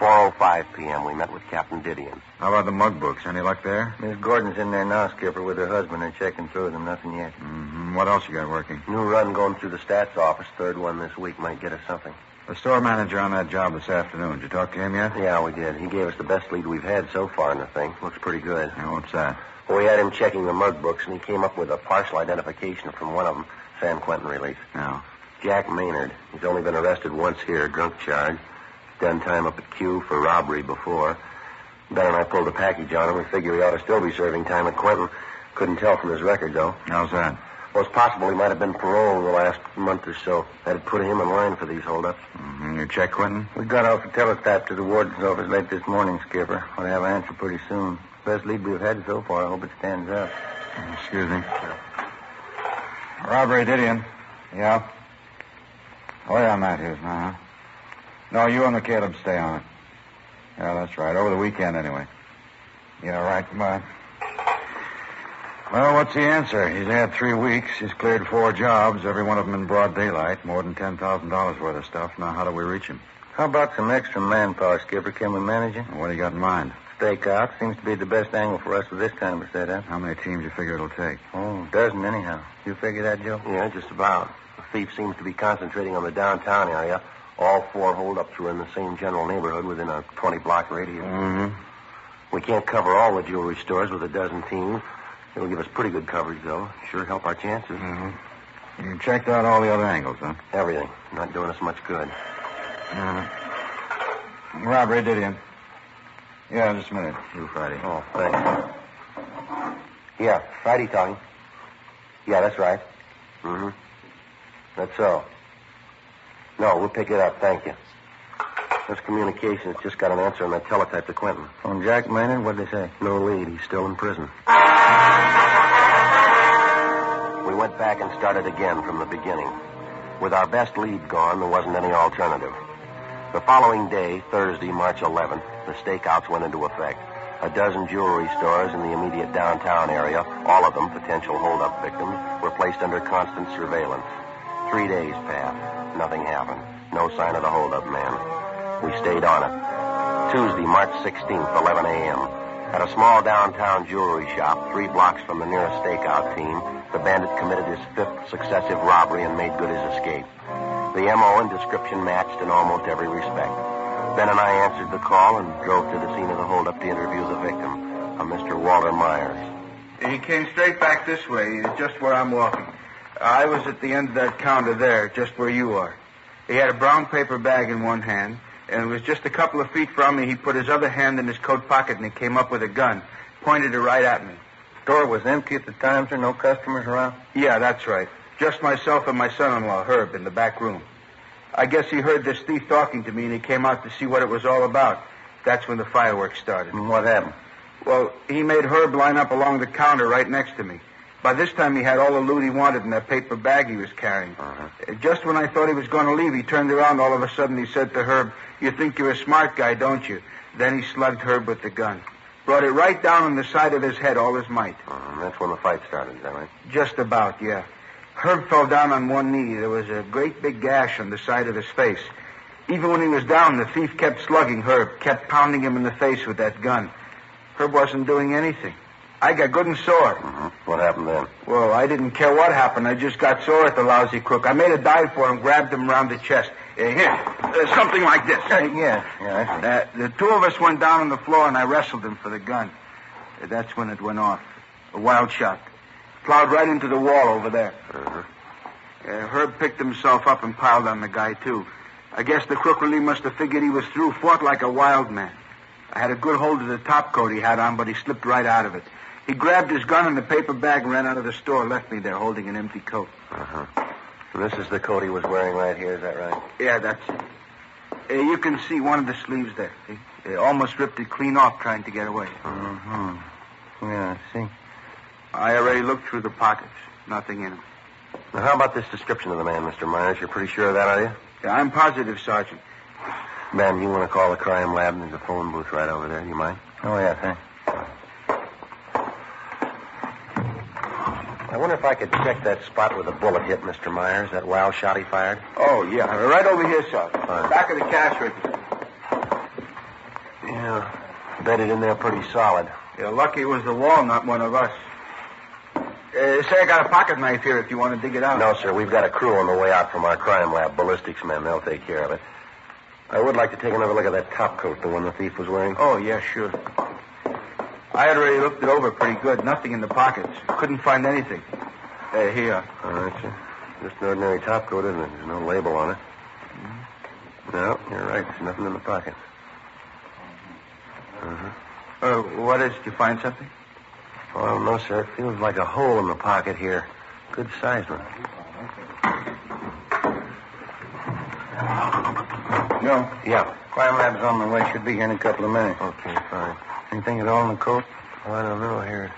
4:05 p.m., we met with Captain Didion. How about the mug books? Any luck there? Miss Gordon's in there now, Skipper, with her husband. They're checking through them. Nothing yet. Mm-hmm. What else you got working? New run going through the stats office. Third one this week might get us something. The store manager on that job this afternoon. Did you talk to him yet? Yeah, we did. He gave us the best lead we've had so far in the thing. Looks pretty good. Yeah, what's that? Well, we had him checking the mug books, and he came up with a partial identification from one of them. San Quentin relief. Now, Jack Maynard. He's only been arrested once here, drunk charge. Done time up at Q for robbery before. Ben and I pulled a package on him. We figure he ought to still be serving time at Quentin. Couldn't tell from his record, though. How's that? Well, it's possible he might have been paroled the last month or so. That'd put him in line for these holdups. Mm-hmm. You check Quentin? We got off the teletype to the warden's office late this morning, Skipper. I'll have an answer pretty soon. Best lead we've had so far. I hope it stands up. Excuse me. Robbery, Didion. Yeah? Oh, yeah, Matthews now, huh? No, you and the Caleb stay on it. Yeah, that's right. Over the weekend, anyway. Yeah, right, Mud. Well, what's the answer? He's had 3 weeks. He's cleared 4 jobs, every one of them in broad daylight. More than $10,000 worth of stuff. Now, how do we reach him? How about some extra manpower, Skipper? Can we manage it? What do you got in mind? Stakeout seems to be the best angle for us with this kind of a setup. How many teams you figure it'll take? Oh, a dozen, anyhow. You figure that, Joe? Yeah, just about. The thief seems to be concentrating on the downtown area. All 4 holdups were in the same general neighborhood within a 20-block radius. Mm-hmm. We can't cover all the jewelry stores with a dozen teams. It'll give us pretty good coverage, though. Sure help our chances. Mm-hmm. You checked out all the other angles, huh? Everything. Not doing us much good. Robbery, did you? Yeah, just a minute. You, Friday. Oh, thanks. Yeah, Friday talking. Yeah, that's right. Mm-hmm. That's so. No, we'll pick it up. Thank you. This communication's just got an answer on that teletype to Quentin. From Jack Maynard? What did they say? No lead. He's still in prison. We went back and started again from the beginning. With our best lead gone, there wasn't any alternative. The following day, Thursday, March 11th, the stakeouts went into effect. A dozen jewelry stores in the immediate downtown area, all of them potential hold-up victims, were placed under constant surveillance. 3 days passed. Nothing happened. No sign of the hold-up man. We stayed on it. Tuesday, March 16th, 11 a.m. At a small downtown jewelry shop, 3 blocks from the nearest stakeout team, the bandit committed his 5th successive robbery and made good his escape. The M.O. and description matched in almost every respect. Ben and I answered the call and drove to the scene of the holdup to interview the victim, a Mr. Walter Myers. He came straight back this way, just where I'm walking. I was at the end of that counter there, just where you are. He had a brown paper bag in one hand, and it was just a couple of feet from me. He put his other hand in his coat pocket, and he came up with a gun, pointed it right at me. The store was empty at the time, sir? No customers around? Yeah, that's right. Just myself and my son-in-law, Herb, in the back room. I guess he heard this thief talking to me, and he came out to see what it was all about. That's when the fireworks started. And what happened? Well, he made Herb line up along the counter right next to me. By this time, he had all the loot he wanted in that paper bag he was carrying. Uh-huh. Just when I thought he was going to leave, he turned around all of a sudden. He said to Herb, "You think you're a smart guy, don't you?" Then he slugged Herb with the gun. Brought it right down on the side of his head, all his might. That's when the fight started, is that right? Just about, yeah. Herb fell down on one knee. There was a great big gash on the side of his face. Even when he was down, the thief kept slugging Herb, kept pounding him in the face with that gun. Herb wasn't doing anything. I got good and sore. Mm-hmm. What happened then? Well, I didn't care what happened. I just got sore at the lousy crook. I made a dive for him, grabbed him around the chest. Here, something like this. Yeah. The two of us went down on the floor, and I wrestled him for the gun. That's when it went off. A wild shot. Plowed right into the wall over there. Uh-huh. Herb picked himself up and piled on the guy, too. I guess the crook really must have figured he was through, fought like a wild man. I had a good hold of the top coat he had on, but he slipped right out of it. He grabbed his gun and the paper bag, ran out of the store, left me there holding an empty coat. Uh-huh. So this is the coat he was wearing right here, is that right? Yeah, that's it. You can see one of the sleeves there. He almost ripped it clean off trying to get away. Mm-hmm. Yeah, I see. I already looked through the pockets. Nothing in them. Now, how about this description of the man, Mr. Myers? You're pretty sure of that, are you? Yeah, I'm positive, Sergeant. Ma'am, you want to call the crime lab? There's a phone booth right over there. Do you mind? Oh, yeah, thanks. I wonder if I could check that spot where the bullet hit Mr. Myers, that wild shot he fired. Oh, yeah. Right over here, Sergeant. Back of the cash register. Yeah, bedded in there pretty solid. Yeah, lucky it was the wall, not one of us. Say, I got a pocket knife here if you want to dig it out. No, sir. We've got a crew on the way out from our crime lab. Ballistics men. They'll take care of it. I would like to take another look at that top coat, the one the thief was wearing. Oh, yeah, sure. I had already looked it over pretty good. Nothing in the pockets. Couldn't find anything. Here. All right, sir. Just an ordinary top coat, isn't it? There's no label on it. Mm-hmm. No, you're right. There's nothing in the pockets. Uh-huh. What is it? Did you find something? Oh, I don't know, sir. It feels like a hole in the pocket here. Good size one. No. Yeah. Crime lab's on the way. Should be here in a couple of minutes. Okay, fine. Anything at all in the coat? Oh, I don't know here.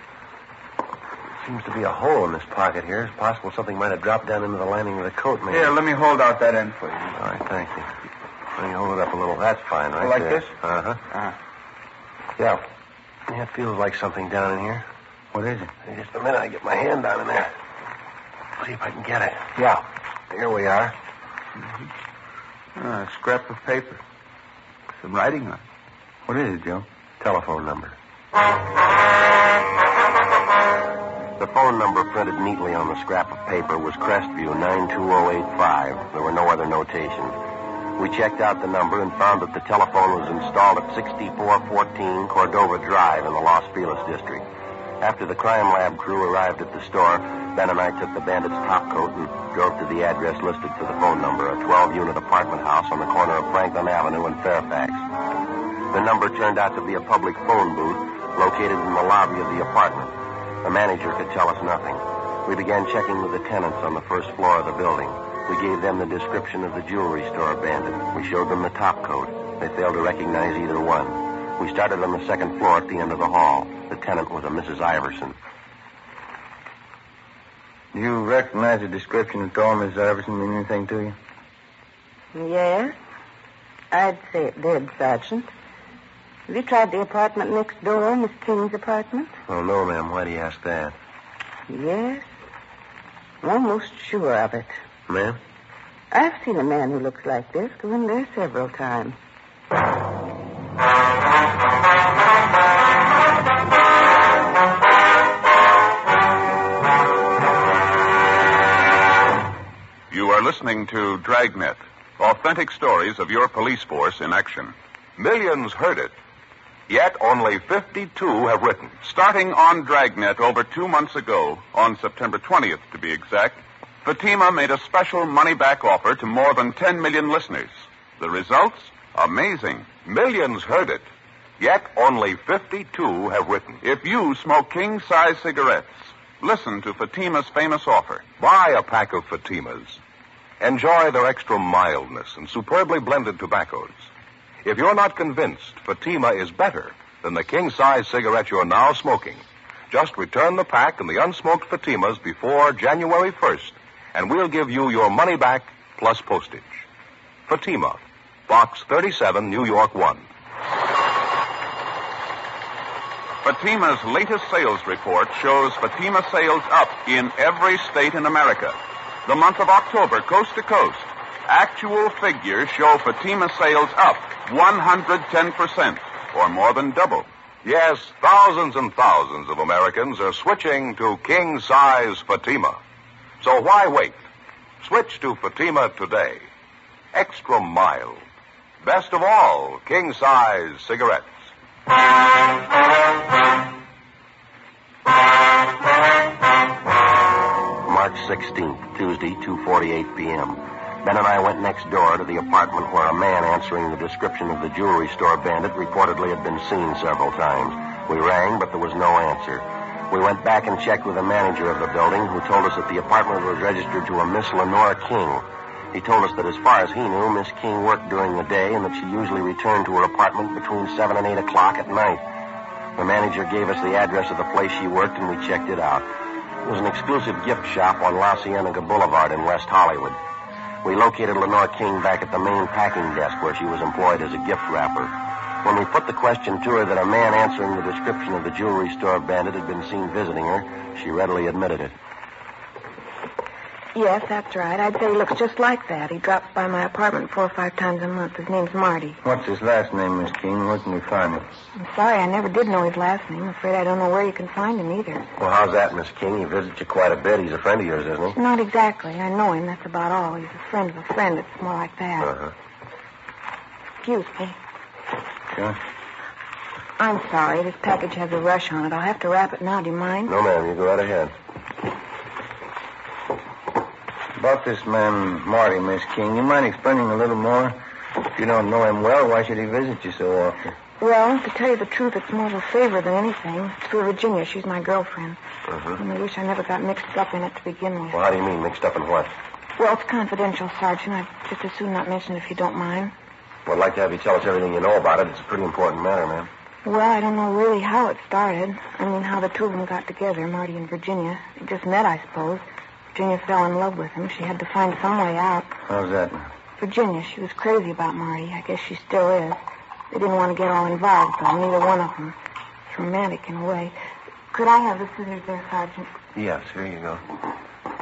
Seems to be a hole in this pocket here. It's possible something might have dropped down into the lining of the coat, maybe. Here, let me hold out that end for you. All right, thank you. Let me hold it up a little. That's fine, right? Like there. This? Uh-huh. Yeah. Yeah, it feels like something down in here. What is it? Just a minute, I get my hand down in there. See if I can get it. Yeah. Here we are. Mm-hmm. A scrap of paper. Some writing on it. What is it, Joe? Telephone number. The phone number printed neatly on the scrap of paper was Crestview 92085. There were no other notations. We checked out the number and found that the telephone was installed at 6414 Cordova Drive in the Los Feliz district. After the crime lab crew arrived at the store, Ben and I took the bandit's top coat and drove to the address listed for the phone number, a 12-unit apartment house on the corner of Franklin Avenue and Fairfax. The number turned out to be a public phone booth located in the lobby of the apartment. The manager could tell us nothing. We began checking with the tenants on the first floor of the building. We gave them the description of the jewelry store abandoned. We showed them the top coat. They failed to recognize either one. We started on the second floor at the end of the hall. The tenant was a Mrs. Iverson. Do you recognize the description at all, Mrs. Iverson, mean anything to you? Yeah. I'd say it did, Sergeant. Have you tried the apartment next door, Miss King's apartment? Oh, no, ma'am. Why do you ask that? Yes. I'm almost sure of it. Ma'am? I've seen a man who looks like this go in there several times. You are listening to Dragnet, authentic stories of your police force in action. Millions heard it, yet only 52 have written. Starting on Dragnet over 2 months ago, on September 20th to be exact, Fatima made a special money-back offer to more than 10 million listeners. The results? Amazing. Millions heard it, yet only 52 have written. If you smoke king-size cigarettes, listen to Fatima's famous offer. Buy a pack of Fatimas. Enjoy their extra mildness and superbly blended tobaccos. If you're not convinced Fatima is better than the king-size cigarette you're now smoking, just return the pack and the unsmoked Fatimas before January 1st, and we'll give you your money back plus postage. Fatima, Box 37, New York 1. Fatima's latest sales report shows Fatima sales up in every state in America. The month of October, coast to coast, actual figures show Fatima sales up 110%, or more than double. Yes, thousands and thousands of Americans are switching to king-size Fatima. So why wait? Switch to Fatima today. Extra mild. Best of all, king-size cigarettes. March 16th, Tuesday, 2:48 p.m. Ben and I went next door to the apartment where a man answering the description of the jewelry store bandit reportedly had been seen several times. We rang, but there was no answer. We went back and checked with the manager of the building, who told us that the apartment was registered to a Miss Lenora King. He told us that as far as he knew, Miss King worked during the day and that she usually returned to her apartment between 7 and 8 o'clock at night. The manager gave us the address of the place she worked, and we checked it out. It was an exclusive gift shop on La Cienega Boulevard in West Hollywood. We located Lenore King back at the main packing desk where she was employed as a gift wrapper. When we put the question to her that a man answering the description of the jewelry store bandit had been seen visiting her, she readily admitted it. Yes, that's right. I'd say he looks just like that. He drops by my apartment 4 or 5 times a month. His name's Marty. What's his last name, Miss King? Where can we find him? I'm sorry, I never did know his last name. I'm afraid I don't know where you can find him either. Well, how's that, Miss King? He visits you quite a bit. He's a friend of yours, isn't he? Not exactly. I know him. That's about all. He's a friend of a friend. It's more like that. Excuse me. Sure. I'm sorry. This package has a rush on it. I'll have to wrap it now. Do you mind? No, ma'am. You go right ahead. About this man, Marty, Miss King, you mind explaining a little more? If you don't know him well, why should he visit you so often? Well, to tell you the truth, it's more of a favor than anything. It's for Virginia. She's my girlfriend. And I wish I never got mixed up in it to begin with. Well, how do you mean, mixed up in what? Well, it's confidential, Sergeant. I'd just as soon not mention it if you don't mind. Well, I'd like to have you tell us everything you know about it. It's a pretty important matter, ma'am. Well, I don't know really how it started. I mean, how the two of them got together, Marty and Virginia. They just met, I suppose. Virginia fell in love with him. She had to find some way out. How's that? Virginia, she was crazy about Marty. I guess she still is. They didn't want to get all involved, though, neither one of them. It's romantic in a way. Could I have the scissors there, Sergeant? Yes, here you go.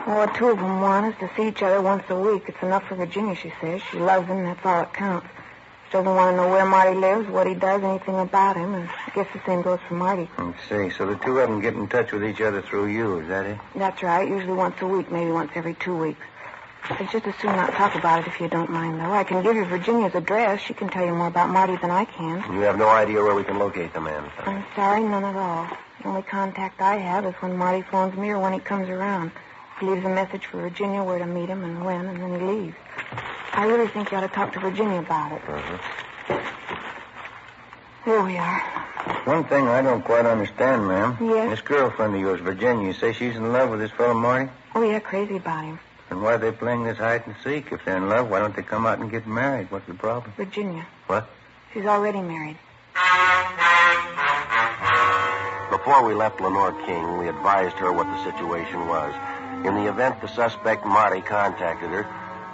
Well, the two of them want us to see each other once a week. It's enough for Virginia, she says. She loves him, that's all that counts. She doesn't want to know where Marty lives, what he does, anything about him, and I guess the same goes for Marty. I see. So the two of them get in touch with each other through you, is that it? That's right. Usually once a week, maybe once every 2 weeks. I'd just as soon not talk about it if you don't mind, though. I can give you Virginia's address. She can tell you more about Marty than I can. You have no idea where we can locate the man? I'm sorry, none at all. The only contact I have is when Marty phones me or when he comes around. He leaves a message for Virginia where to meet him and when, and then he leaves. I really think you ought to talk to Virginia about it. Here we are. One thing I don't quite understand, ma'am. Yes? This girlfriend of yours, Virginia, you say she's in love with this fellow Marty? Oh, yeah, crazy about him. Then why are they playing this hide-and-seek? If they're in love, why don't they come out and get married? What's the problem? Virginia. What? She's already married. Before we left Lenore King, we advised her what the situation was. In the event the suspect, Marty, contacted her,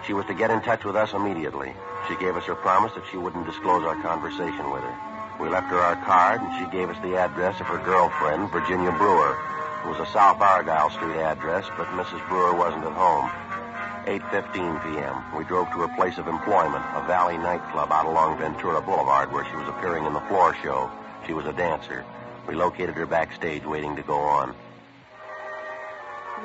she was to get in touch with us immediately. She gave us her promise that she wouldn't disclose our conversation with her. We left her our card, and she gave us the address of her girlfriend, Virginia Brewer. It was a South Argyle Street address, but Mrs. Brewer wasn't at home. 8:15 p.m., we drove to her place of employment, a Valley nightclub out along Ventura Boulevard, where she was appearing in the floor show. She was a dancer. We located her backstage waiting to go on.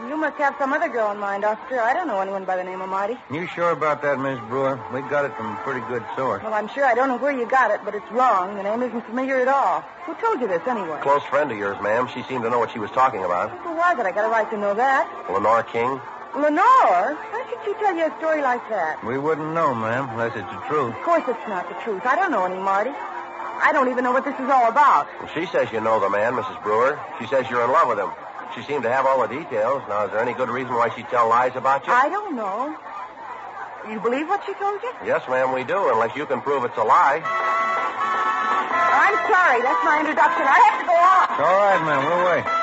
You must have some other girl in mind, officer. I don't know anyone by the name of Marty. You sure about that, Miss Brewer? We got it from a pretty good source. Well, I'm sure I don't know where you got it, but it's wrong. The name isn't familiar at all. Who told you this, anyway? Close friend of yours, ma'am. She seemed to know what she was talking about. Well, why did I got a right to know that? Lenore King. Lenore? Why should she tell you a story like that? We wouldn't know, ma'am, unless it's the truth. Of course it's not the truth. I don't know any Marty. I don't even know what this is all about. Well, she says you know the man, Mrs. Brewer. She says you're in love with him. She seemed to have all the details. Now, is there any good reason why she'd tell lies about you? I don't know. You believe what she told you? Yes, ma'am, we do, unless you can prove it's a lie. I'm sorry. That's my introduction. I have to go off. All right, ma'am. We'll wait.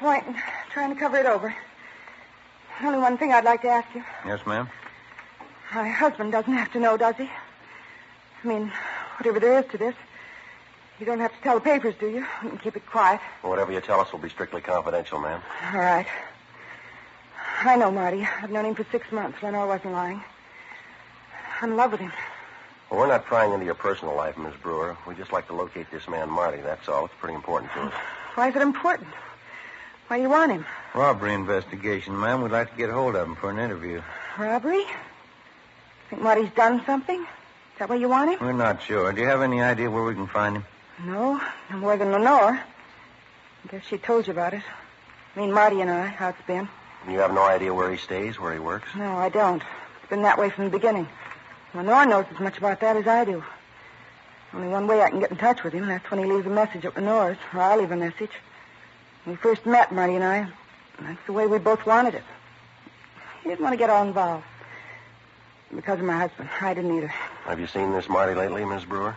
Point in trying to cover it over. Only one thing I'd like to ask you. Yes, ma'am? My husband doesn't have to know, does he? I mean, whatever there is to this. You don't have to tell the papers, do you? You can keep it quiet. Well, whatever you tell us will be strictly confidential, ma'am. All right. I know, Marty. I've known him for 6 months. Lenore wasn't lying. I'm in love with him. Well, we're not prying into your personal life, Miss Brewer. We'd just like to locate this man, Marty. That's all. It's pretty important to us. Why is it important? Why do you want him? Robbery investigation, ma'am. We'd like to get hold of him for an interview. Robbery? Think Marty's done something? Is that why you want him? We're not sure. Do you have any idea where we can find him? No, no more than Lenore. I guess she told you about it. I mean, Marty and I, how it's been. You have no idea where he stays, where he works? No, I don't. It's been that way from the beginning. Lenore knows as much about that as I do. Only one way I can get in touch with him, that's when he leaves a message at Lenore's, or I leave a message. We first met, Marty and I. That's the way we both wanted it. He didn't want to get all involved. Because of my husband. I didn't either. Have you seen this Marty lately, Miss Brewer?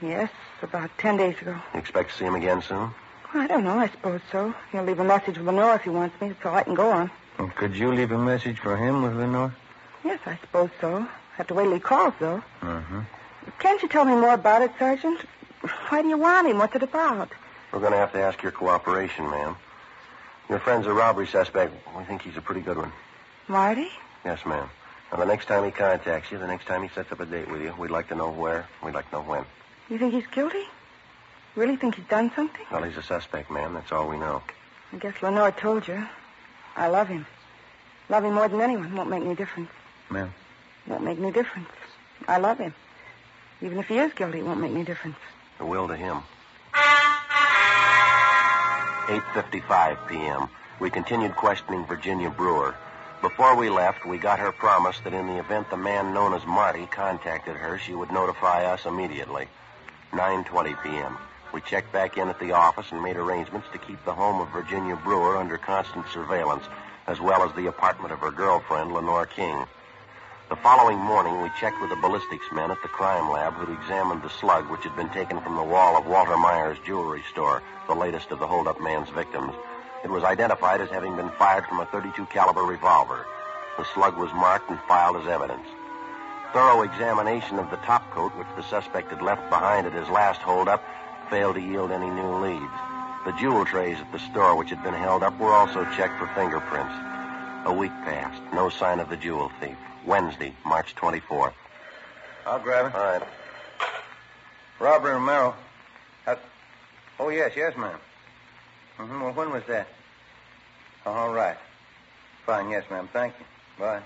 Yes, about 10 days ago. You expect to see him again soon? Well, I don't know. I suppose so. He'll leave a message with Lenore if he wants me. That's all I can go on. Well, could you leave a message for him with Lenore? Yes, I suppose so. Have to wait till he calls, though. Mm-hmm. Can't you tell me more about it, Sergeant? Why do you want him? What's it about? We're going to have to ask your cooperation, ma'am. Your friend's a robbery suspect. We think he's a pretty good one. Marty? Yes, ma'am. Now, the next time he contacts you, the next time he sets up a date with you, we'd like to know where, we'd like to know when. You think he's guilty? Really think he's done something? Well, he's a suspect, ma'am. That's all we know. I guess Lenore told you. I love him. Love him more than anyone. Won't make any difference. Ma'am? Won't make any difference. I love him. Even if he is guilty, it won't make any difference. It will to him. 8:55 p.m., we continued questioning Virginia Brewer. Before we left, we got her promise that in the event the man known as Marty contacted her, she would notify us immediately. 9:20 p.m. We checked back in at the office and made arrangements to keep the home of Virginia Brewer under constant surveillance, as well as the apartment of her girlfriend, Lenora King. The following morning, we checked with the ballistics men at the crime lab who'd examined the slug which had been taken from the wall of Walter Myers' jewelry store, the latest of the hold-up man's victims. It was identified as having been fired from a .32 caliber revolver. The slug was marked and filed as evidence. Thorough examination of the top coat which the suspect had left behind at his last hold-up failed to yield any new leads. The jewel trays at the store which had been held up were also checked for fingerprints. A week passed. No sign of the jewel thief. Wednesday, March 24th. I'll grab it. All right. Robbery Romero. Oh, yes, ma'am. Mm-hmm. Well, when was that? Oh, all right. Fine, yes, ma'am. Thank you. Bye.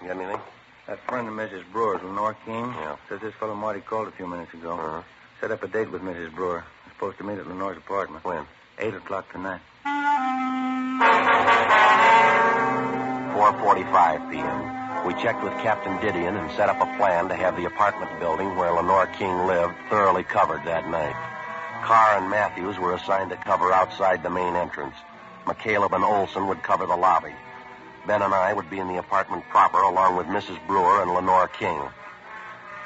You got anything? That friend of Mrs. Brewer's, Lenore King. Yeah. Says this fellow Marty called a few minutes ago. Uh-huh. Set up a date with Mrs. Brewer. We're supposed to meet at Lenore's apartment. When? 8 o'clock tonight. 4:45 p.m. We checked with Captain Didion and set up a plan to have the apartment building where Lenore King lived thoroughly covered that night. Carr and Matthews were assigned to cover outside the main entrance. McCaleb and Olson would cover the lobby. Ben and I would be in the apartment proper along with Mrs. Brewer and Lenore King.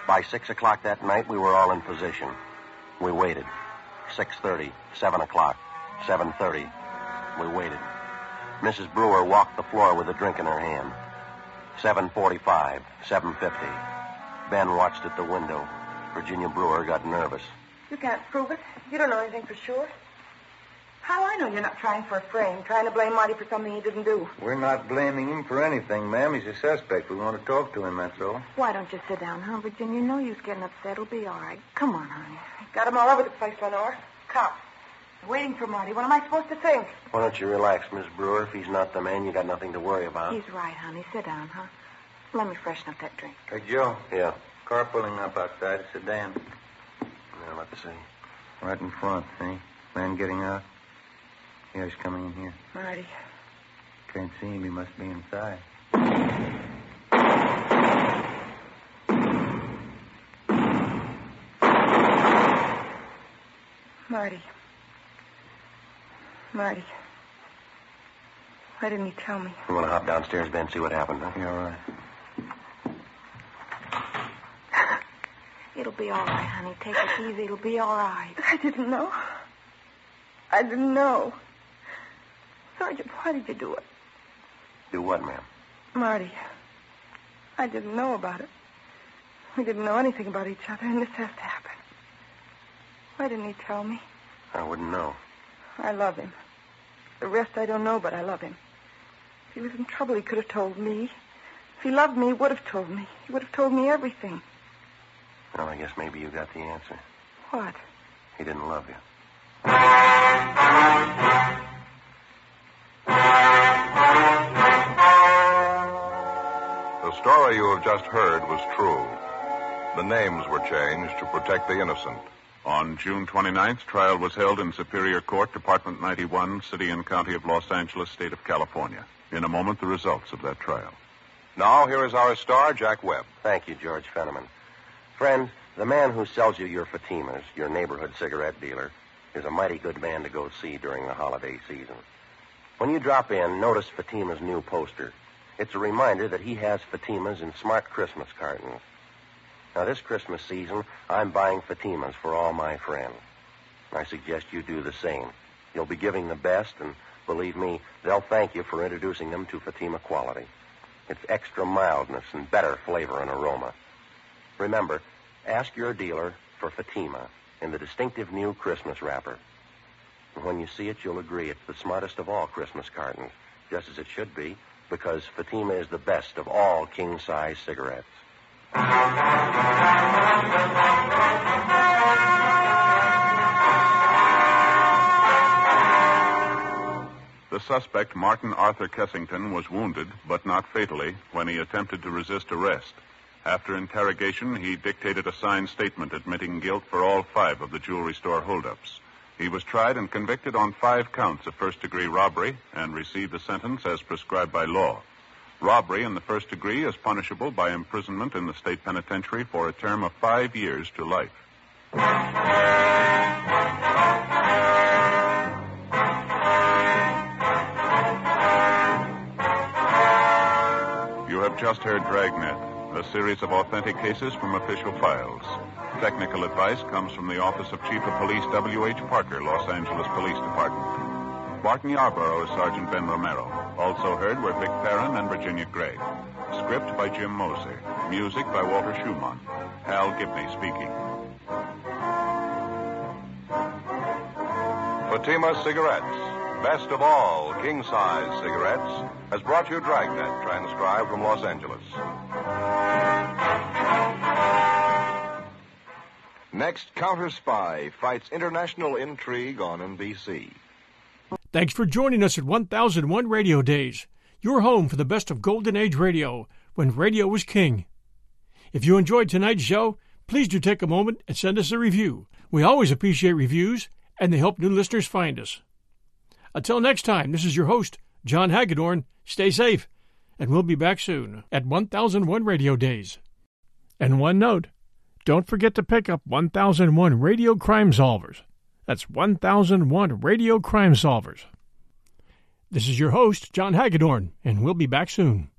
By 6 o'clock that night, we were all in position. We waited. 6:30, 7 o'clock, 7:30. We waited. Mrs. Brewer walked the floor with a drink in her hand. 7:45, 7:50. Ben watched at the window. Virginia Brewer got nervous. You can't prove it. You don't know anything for sure. How I know you're not trying for a frame, trying to blame Marty for something he didn't do? We're not blaming him for anything, ma'am. He's a suspect. We want to talk to him, that's all. Why don't you sit down, huh, Virginia? No use getting upset. It'll be all right. Come on, honey. Got him all over the place, Lenore. Cops. Waiting for Marty. What am I supposed to think? Why don't you relax, Miss Brewer? If he's not the man, you got nothing to worry about. He's right, honey. Sit down, huh? Let me freshen up that drink. Hey, Joe. Yeah. Car pulling up outside. It's a sedan. Now, let's see. Right in front, see? Man getting out. Yeah, he's coming in here. Marty. Can't see him. He must be inside. Marty. Marty. Why didn't he tell me? You want to hop downstairs, Ben, see what happened, huh? Yeah, all right. It'll be all right, honey. Take it easy. It'll be all right. I didn't know. I didn't know. Sergeant, why did you do it? Do what, ma'am? Marty, I didn't know about it. We didn't know anything about each other, and this has to happen. Why didn't he tell me? I wouldn't know. I love him. The rest I don't know, but I love him. If he was in trouble, he could have told me. If he loved me, he would have told me. He would have told me everything. Well, I guess maybe you got the answer. What? He didn't love you. The story you have just heard was true. The names were changed to protect the innocent. On June 29th, trial was held in Superior Court, Department 91, City and County of Los Angeles, State of California. In a moment, the results of that trial. Now, here is our star, Jack Webb. Thank you, George Fenneman. Friend, the man who sells you your Fatimas, your neighborhood cigarette dealer, is a mighty good man to go see during the holiday season. When you drop in, notice Fatima's new poster. It's a reminder that he has Fatimas in smart Christmas cartons. Now, this Christmas season, I'm buying Fatimas for all my friends. I suggest you do the same. You'll be giving the best, and believe me, they'll thank you for introducing them to Fatima quality. It's extra mildness and better flavor and aroma. Remember, ask your dealer for Fatima in the distinctive new Christmas wrapper. And when you see it, you'll agree it's the smartest of all Christmas cartons, just as it should be, because Fatima is the best of all king-size cigarettes. The suspect, Martin Arthur Kessington, was wounded, but not fatally, when he attempted to resist arrest. After interrogation, he dictated a signed statement admitting guilt for all five of the jewelry store holdups. He was tried and convicted on 5 counts of first-degree robbery and received a sentence as prescribed by law. Robbery in the first degree is punishable by imprisonment in the state penitentiary for a term of 5 years to life. You have just heard Dragnet, a series of authentic cases from official files. Technical advice comes from the Office of Chief of Police W.H. Parker, Los Angeles Police Department. Barton Yarborough is Sergeant Ben Romero. Also heard were Vic Perrin and Virginia Gregg. Script by Jim Moser. Music by Walter Schumann. Hal Gibney speaking. Fatima Cigarettes, best of all king-size cigarettes, has brought you Dragnet, transcribed from Los Angeles. Next, Counter Spy fights international intrigue on NBC. Thanks for joining us at 1001 Radio Days, your home for the best of Golden Age radio, when radio was king. If you enjoyed tonight's show, please do take a moment and send us a review. We always appreciate reviews, and they help new listeners find us. Until next time, this is your host, John Hagedorn. Stay safe, and we'll be back soon at 1001 Radio Days. And one note. Don't forget to pick up 1001 Radio Crime Solvers. That's 1001 Radio Crime Solvers. This is your host, John Hagedorn, and we'll be back soon.